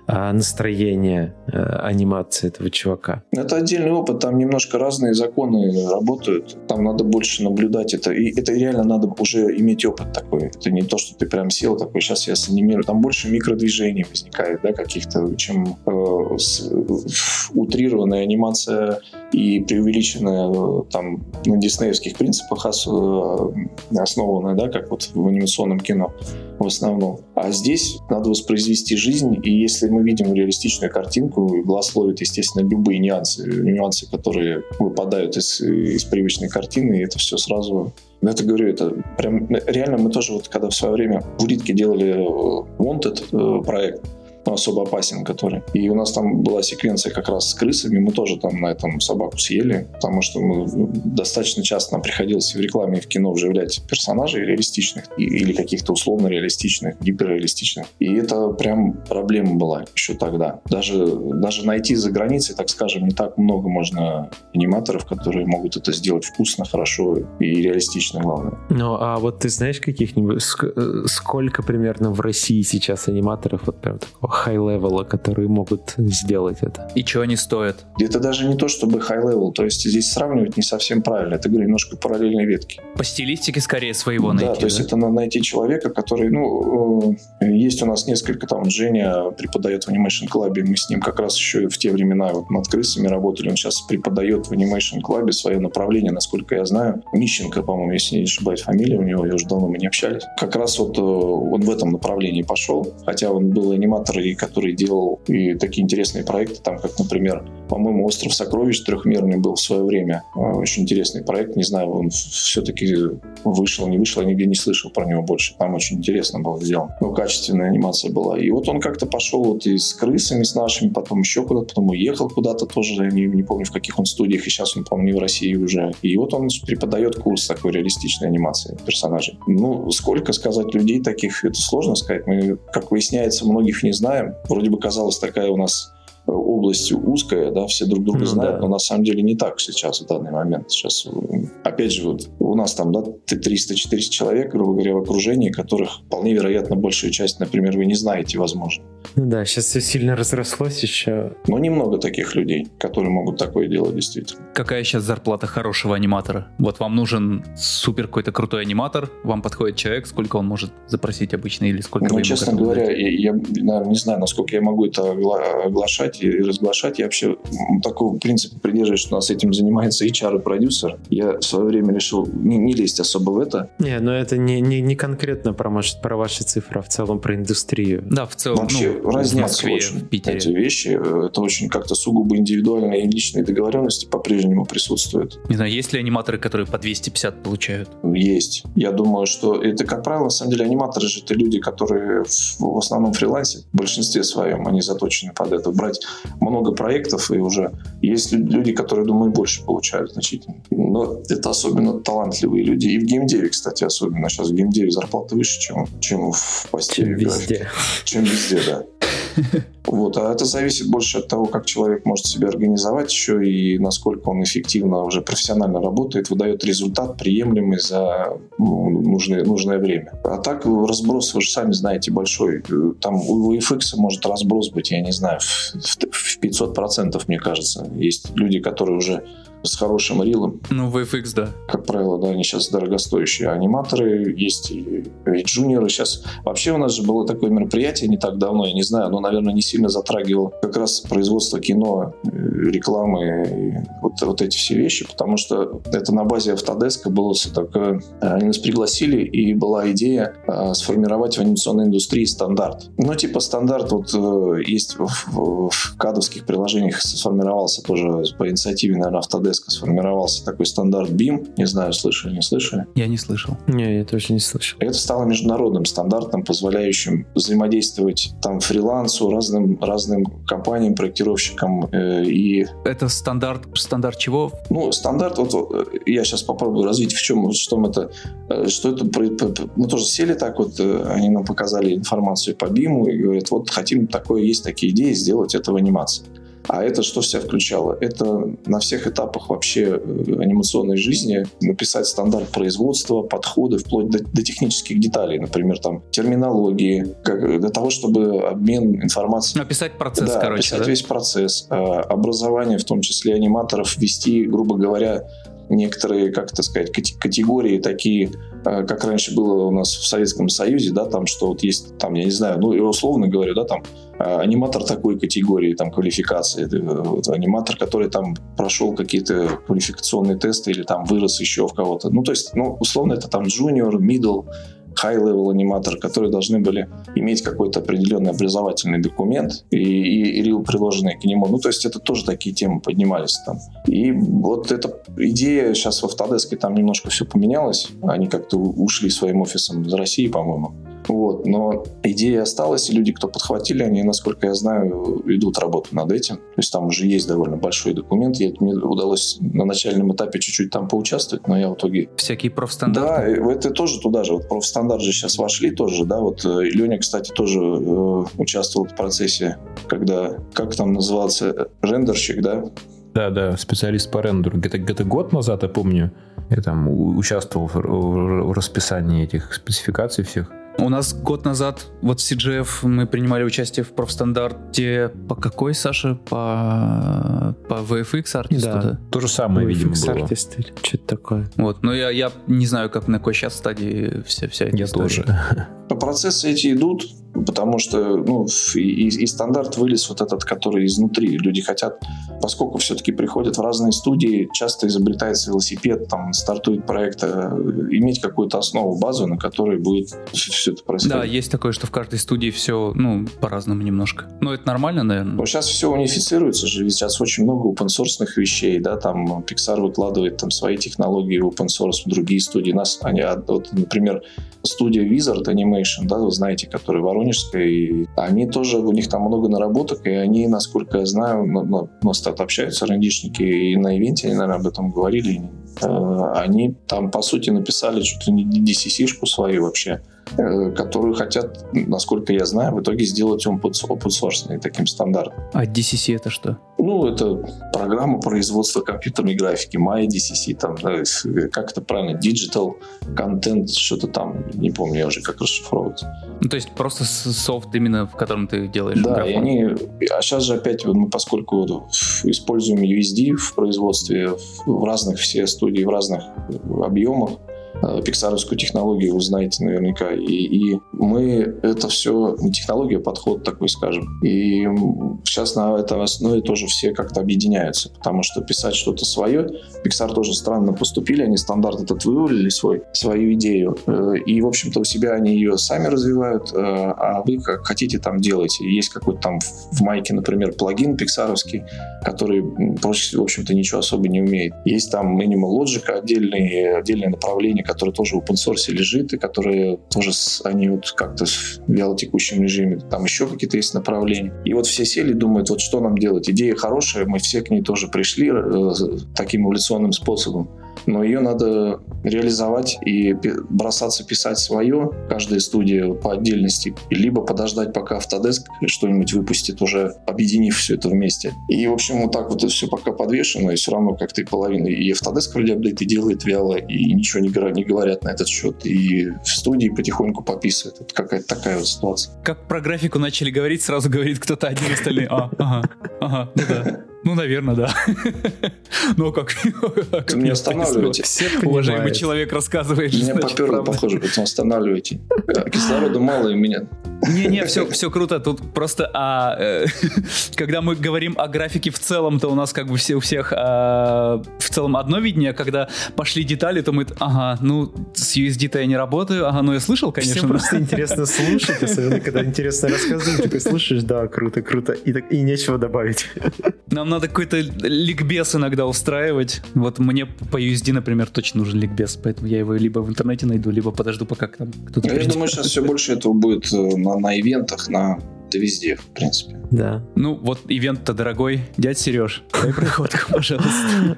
настроения анимации этого чувака. Это отдельный опыт, там немножко разные законы работают, там надо больше наблюдать это, и это реально надо уже иметь опыт такой, это не то, что ты прям сел такой, сейчас я санимирую, там больше микродвижений возникает, да, каких-то, чем утрированная анимация и преувеличенная там на диснеевских принципах основана, да, как вот в анимационном кино в основном. А здесь надо воспроизвести жизнь, и если мы видим реалистичную картинку, глаз ловит, естественно, любые нюансы, которые выпадают из привычной картины, и это все сразу... Это, говорю, это прям... Реально мы тоже вот когда в свое время в Ритке делали Wanted проект, особо опасен который. И у нас там была секвенция как раз с крысами, мы тоже там на этом собаку съели, потому что мы достаточно часто нам приходилось в рекламе и в кино вживлять персонажей реалистичных или каких-то условно реалистичных, гиперреалистичных. И это прям проблема была еще тогда. Даже найти за границей, так скажем, не так много можно аниматоров, которые могут это сделать вкусно, хорошо и реалистично, главное. Ну, а вот ты знаешь каких-нибудь... Сколько примерно в России сейчас аниматоров вот прям такого хай-левела, которые могут сделать это? И чего они стоят? Это даже не то, чтобы хай-левел, то есть здесь сравнивать не совсем правильно, это, говорю, немножко параллельные ветки. По стилистике скорее своего найти. Да, то есть это надо найти человека, который, есть у нас несколько, там, Женя преподает в Animation Club, мы с ним как раз еще в те времена вот над крысами работали, он сейчас преподает в Animation Club свое направление, насколько я знаю. Мищенко, по-моему, если не ошибаюсь, фамилия у него, я уже давно мы не общались. Как раз вот он в этом направлении пошел, хотя он был аниматор, и который делал и такие интересные проекты, там, как, например, по-моему, «Остров сокровищ» трехмерный был в свое время. Очень интересный проект, не знаю, он все-таки вышел, не вышел, я нигде не слышал про него больше. Там очень интересно было сделано. Но качественная анимация была. И вот он как-то пошел вот и с крысами, с нашими, потом еще куда-то, потом уехал куда-то тоже, я не помню, в каких он студиях, и сейчас он, по-моему, не в России уже. И вот он преподает курс такой реалистичной анимации персонажей. Сколько сказать людей таких, это сложно сказать. Мы, как выясняется, многих не знаем. Вроде бы казалось, такая у нас область узкая, да, все друг друга знают, но на самом деле не так сейчас, в данный момент. Сейчас, опять же, вот у нас там, да, 300-400 человек, грубо говоря, в окружении, которых вполне вероятно большую часть, например, вы не знаете, возможно. Сейчас все сильно разрослось еще. Но немного таких людей, которые могут такое делать действительно. Какая сейчас зарплата хорошего аниматора? Вот вам нужен супер какой-то крутой аниматор, вам подходит человек, сколько он может запросить обычно или сколько вы ему готовы? Честно говоря, я, наверное, не знаю, насколько я могу это оглашать и разглашать. Я вообще такого принципа придерживаюсь, что у нас этим занимается HR и продюсер. Я в свое время решил не лезть особо в это. Это не конкретно про ваши цифры, а в целом про индустрию. Да, в целом. Вообще разнятся очень эти вещи. Это очень как-то сугубо индивидуальные и личные договоренности по-прежнему присутствуют. Не знаю, есть ли аниматоры, которые по 250 получают? Есть. Я думаю, что это, как правило, на самом деле аниматоры же это люди, которые в основном фрилансе, в большинстве своем, они заточены под это. Брать много проектов, и уже есть люди, которые, думаю, больше получают значительно. Но это особенно талантливые люди. И в геймдеве, кстати, особенно. Сейчас в геймдеве зарплата выше, чем в постели. Чем везде, да. А это зависит больше от того, как человек может себя организовать еще и насколько он эффективно уже профессионально работает, выдает результат приемлемый за нужное время. А так разброс, вы же сами знаете, большой. Там у VFX может разброс быть, я не знаю, в 500%, мне кажется. Есть люди, которые уже с хорошим рилом. Ну, в FX, да. Как правило, да, они сейчас дорогостоящие. Аниматоры есть, и джуниоры сейчас. Вообще у нас же было такое мероприятие не так давно, я не знаю, оно, наверное, не сильно затрагивало как раз производство кино, рекламы, вот эти все вещи, потому что это на базе Autodesk было все такое. Они нас пригласили, и была идея сформировать в анимационной индустрии стандарт. Ну, типа стандарт вот есть в кадовских приложениях, сформировался тоже по инициативе, наверное, Autodesk, сформировался такой стандарт BIM. Не знаю, слышали, не слышали? Я не слышал. Не, я точно не слышал. Это стало международным стандартом, позволяющим взаимодействовать там фрилансу, разным компаниям, проектировщикам. И... Это стандарт чего? Ну, стандарт, вот я сейчас попробую развить, в чем, что это мы тоже сели так вот, они нам показали информацию по BIM и говорят, вот хотим такое, есть такие идеи, сделать это в анимации. А это что в себя включало? Это на всех этапах вообще анимационной жизни написать стандарт производства, подходы, вплоть до технических деталей, например, там, терминологии, для того, чтобы обмен информацией... Описать процесс, да, короче. Описать весь процесс. Образование, в том числе аниматоров, вести, грубо говоря, некоторые, как это сказать, категории такие, как раньше было у нас в Советском Союзе, да, там, что вот есть, там, я не знаю, ну, условно говорю, да, там, аниматор такой категории, там, квалификации, вот, аниматор, который там прошел какие-то квалификационные тесты или там вырос еще в кого-то. Ну, то есть, ну, условно, это там junior, middle, high-level аниматор, которые должны были иметь какой-то определенный образовательный документ и рил, приложенный к нему. Ну, то есть это тоже такие темы поднимались там. И вот эта идея сейчас в Autodesk там немножко все поменялось. Они как-то ушли своим офисом из России, по-моему. Вот. Но идея осталась, и люди, кто подхватили, они, насколько я знаю, ведут работу над этим. То есть там уже есть довольно большой документ. Мне удалось на начальном этапе чуть-чуть там поучаствовать, но я в итоге... Всякие профстандарты. Да, это тоже туда же. Вот профстандарты же сейчас вошли тоже, да. Вот Леня, кстати, тоже участвовал в процессе, когда, как там назывался, рендерщик, да? Да, специалист по рендеру. Где-то год назад, я помню, я там участвовал в расписании этих спецификаций всех. У нас год назад вот в CGF мы принимали участие в профстандарте по какой, Саша? По VFX-артисту? Да, то же самое, видимо, было. VFX-артист или что-то такое. Вот, но я не знаю, как на какой сейчас стадии вся эта история. Я тоже. Процессы эти идут, потому что и стандарт вылез вот этот, который изнутри. Люди хотят, поскольку все-таки приходят в разные студии, часто изобретается велосипед, там стартует проект, иметь какую-то основу, базу, на которой будет все это происходить. Да, есть такое, что в каждой студии все, по-разному немножко. Но это нормально, наверное. Но сейчас все унифицируется же, ведь сейчас очень много опенсорсных вещей, да, там Pixar выкладывает там свои технологии в опенсорс, другие студии. Например, студия Wizard Animation, да, вы знаете, которая воронежская, и они тоже, у них там много наработок, и они, насколько я знаю, у нас тут общаются рендишники, и на ивенте они, наверное, об этом говорили. Они там, по сути, написали чуть ли не DCC-шку свою вообще, которую хотят, насколько я знаю, в итоге сделать open-source таким стандартом. А DCC это что? Это программа производства компьютерной графики, Maya DCC, там, да, как это правильно, Digital Content, что-то там, не помню я уже, как расшифровывается. То есть просто софт именно, в котором ты делаешь графон. Да, и они... А сейчас же опять, мы поскольку используем USD в производстве в разных все студии, в разных объемах, пиксаровскую технологию вы знаете наверняка, и мы это все, не технология, а подход такой, скажем. И сейчас на этой основе тоже все как-то объединяются, потому что писать что-то свое, Pixar тоже странно поступили, они стандарт этот вывалили свою идею, и, в общем-то, у себя они ее сами развивают, а вы как хотите там делаете. Есть какой-то там в майке, например, плагин пиксаровский, который, в общем-то, ничего особо не умеет. Есть там Animal Logic, отдельные направления, которые тоже в опенсорсе лежит, и которые тоже они вот как-то в вялотекущем режиме. Там еще какие-то есть направления. И вот все сели и думают, вот что нам делать. Идея хорошая, мы все к ней тоже пришли таким эволюционным способом. Но ее надо реализовать и бросаться писать свое, каждая студия по отдельности, либо подождать, пока Autodesk что-нибудь выпустит, уже объединив все это вместе. И, в общем, вот так вот это все пока подвешено, и все равно как-то и половина. И Autodesk вроде апдейты делает вяло, и ничего не говорят на этот счет, и в студии потихоньку пописывают. Это какая-то такая вот ситуация. Как про графику начали говорить, сразу говорит кто-то один, остальные. Ага, ну да. Ну, наверное, да. Ну, как меня останавливаете. Уважаемый человек рассказывает. Меня поперло, похоже, потом останавливаете. Кислорода мало и меня. Не-не, все круто. Тут просто, когда мы говорим о графике в целом, то у нас как бы все у всех в целом одно видение. Когда пошли детали, то мы, ага, ну, с USD-то я не работаю. Ага, ну, я слышал, конечно. Всем просто интересно слушать, особенно когда интересно рассказывают. Ты такой слушаешь, да, круто, круто. И нечего добавить. Нам надо какой-то ликбез иногда устраивать. Вот мне по USD, например, точно нужен ликбез, поэтому я его либо в интернете найду, либо подожду, пока там кто-то придет. Я думаю, сейчас все больше этого будет на ивентах, да везде, в принципе. Да. Ну, вот ивент-то дорогой. Дядь Сереж, дай проходку, пожалуйста.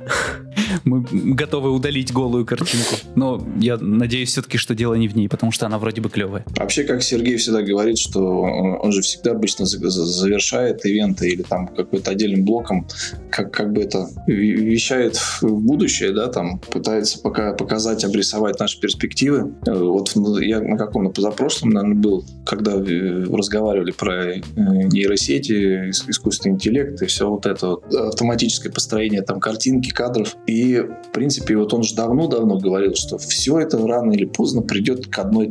Мы готовы удалить голую картинку. Но я надеюсь все-таки, что дело не в ней, потому что она вроде бы клевая. Вообще, как Сергей всегда говорит, что он же всегда обычно завершает ивенты или там какой-то отдельным блоком, как бы это вещает в будущее, да, там пытается пока показать, обрисовать наши перспективы. Вот я на позапрошлом, наверное, был, когда разговаривали про нейросети, искусственный интеллект и все вот это вот, автоматическое построение там картинки, кадров. И, в принципе, вот он же давно-давно говорил, что все это рано или поздно придет к одному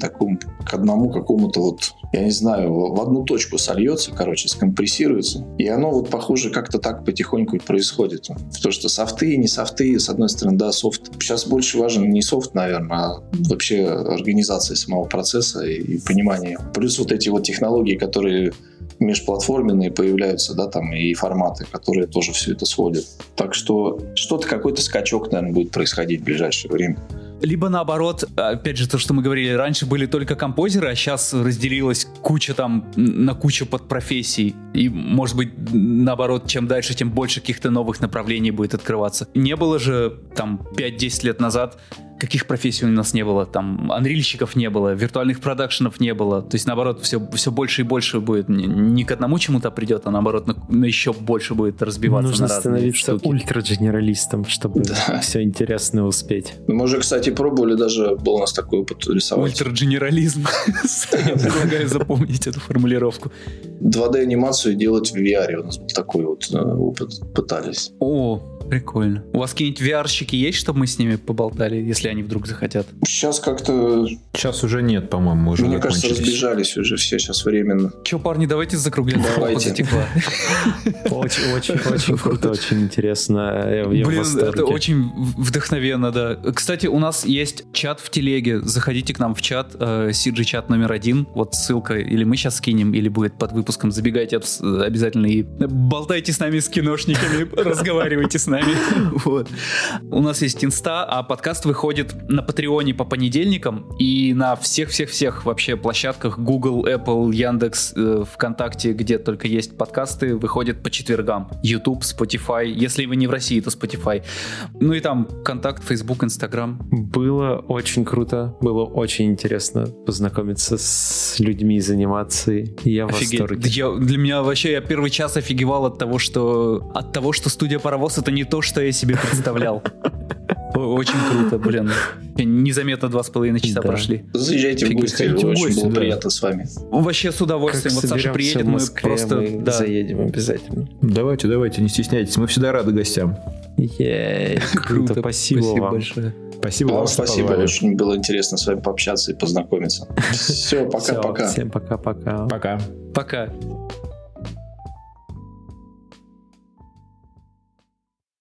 какому-то вот, я не знаю, в одну точку сольется, скомпрессируется. И оно вот, похоже, как-то так потихоньку происходит. Потому что софты и не софты, с одной стороны, да, софт. Сейчас больше важен не софт, наверное, а вообще организация самого процесса и понимание. Плюс вот эти вот технологии, которые межплатформенные появляются, да, там и форматы, которые тоже все это сводят. Так что что-то, какой-то скачок, наверное, будет происходить в ближайшее время. Либо наоборот, опять же, то, что мы говорили, раньше были только композеры, а сейчас разделилась куча там на кучу подпрофессий. И, может быть, наоборот, чем дальше, тем больше каких-то новых направлений будет открываться. Не было же там 5-10 лет назад, каких профессий у нас не было. Там анрильщиков не было, виртуальных продакшенов не было. То есть, наоборот, все больше и больше будет. Не к одному чему-то придет, а наоборот, на еще больше будет разбиваться. Нужно на разные штуки. Нужно становиться ультра-генералистом, чтобы все интересное успеть. Мы уже, кстати, пробовали, даже был у нас такой опыт рисовать. Ультрадженерализм. Я предлагаю запомнить эту формулировку. 2D-анимацию делать в VR. У нас был такой вот опыт. Пытались. О, прикольно. У вас какие-нибудь VR-щики есть, чтобы мы с ними поболтали, если они вдруг захотят? Сейчас как-то... Сейчас уже нет, по-моему. Уже, мне кажется, разбежались уже все сейчас временно. Че, парни, давайте закруглим. Давайте. Очень-очень-очень круто, очень интересно. Блин, это очень вдохновенно, да. Кстати, у нас есть чат в телеге. Заходите к нам в чат, CG-чат номер 1. Вот ссылка, или мы сейчас скинем, или будет под выпуском. Забегайте обязательно и болтайте с нами, с киношниками, разговаривайте с нами. Вот. У нас есть инста, а подкаст выходит на Патреоне по понедельникам и на всех-всех-всех вообще площадках: Google, Apple, Яндекс, ВКонтакте, где только есть подкасты, выходит по четвергам. YouTube, Spotify. Если вы не в России, то Spotify. Ну и там ВКонтакт, Facebook, Instagram. Было очень круто, было очень интересно познакомиться с людьми из анимации. Я в восторге. Для меня вообще, я первый час офигевал от того, что студия Паровоз — это не то, что я себе представлял. Очень круто, блин. Незаметно 2,5 часа прошли. Заезжайте в гости, очень было приятно с вами. Вообще с удовольствием. Вот Саша приедет, мы просто заедем обязательно. Давайте, не стесняйтесь. Мы всегда рады гостям. Круто, спасибо большое. Спасибо вам. Спасибо, очень было интересно с вами пообщаться и познакомиться. Все, пока-пока. Всем пока-пока. Пока.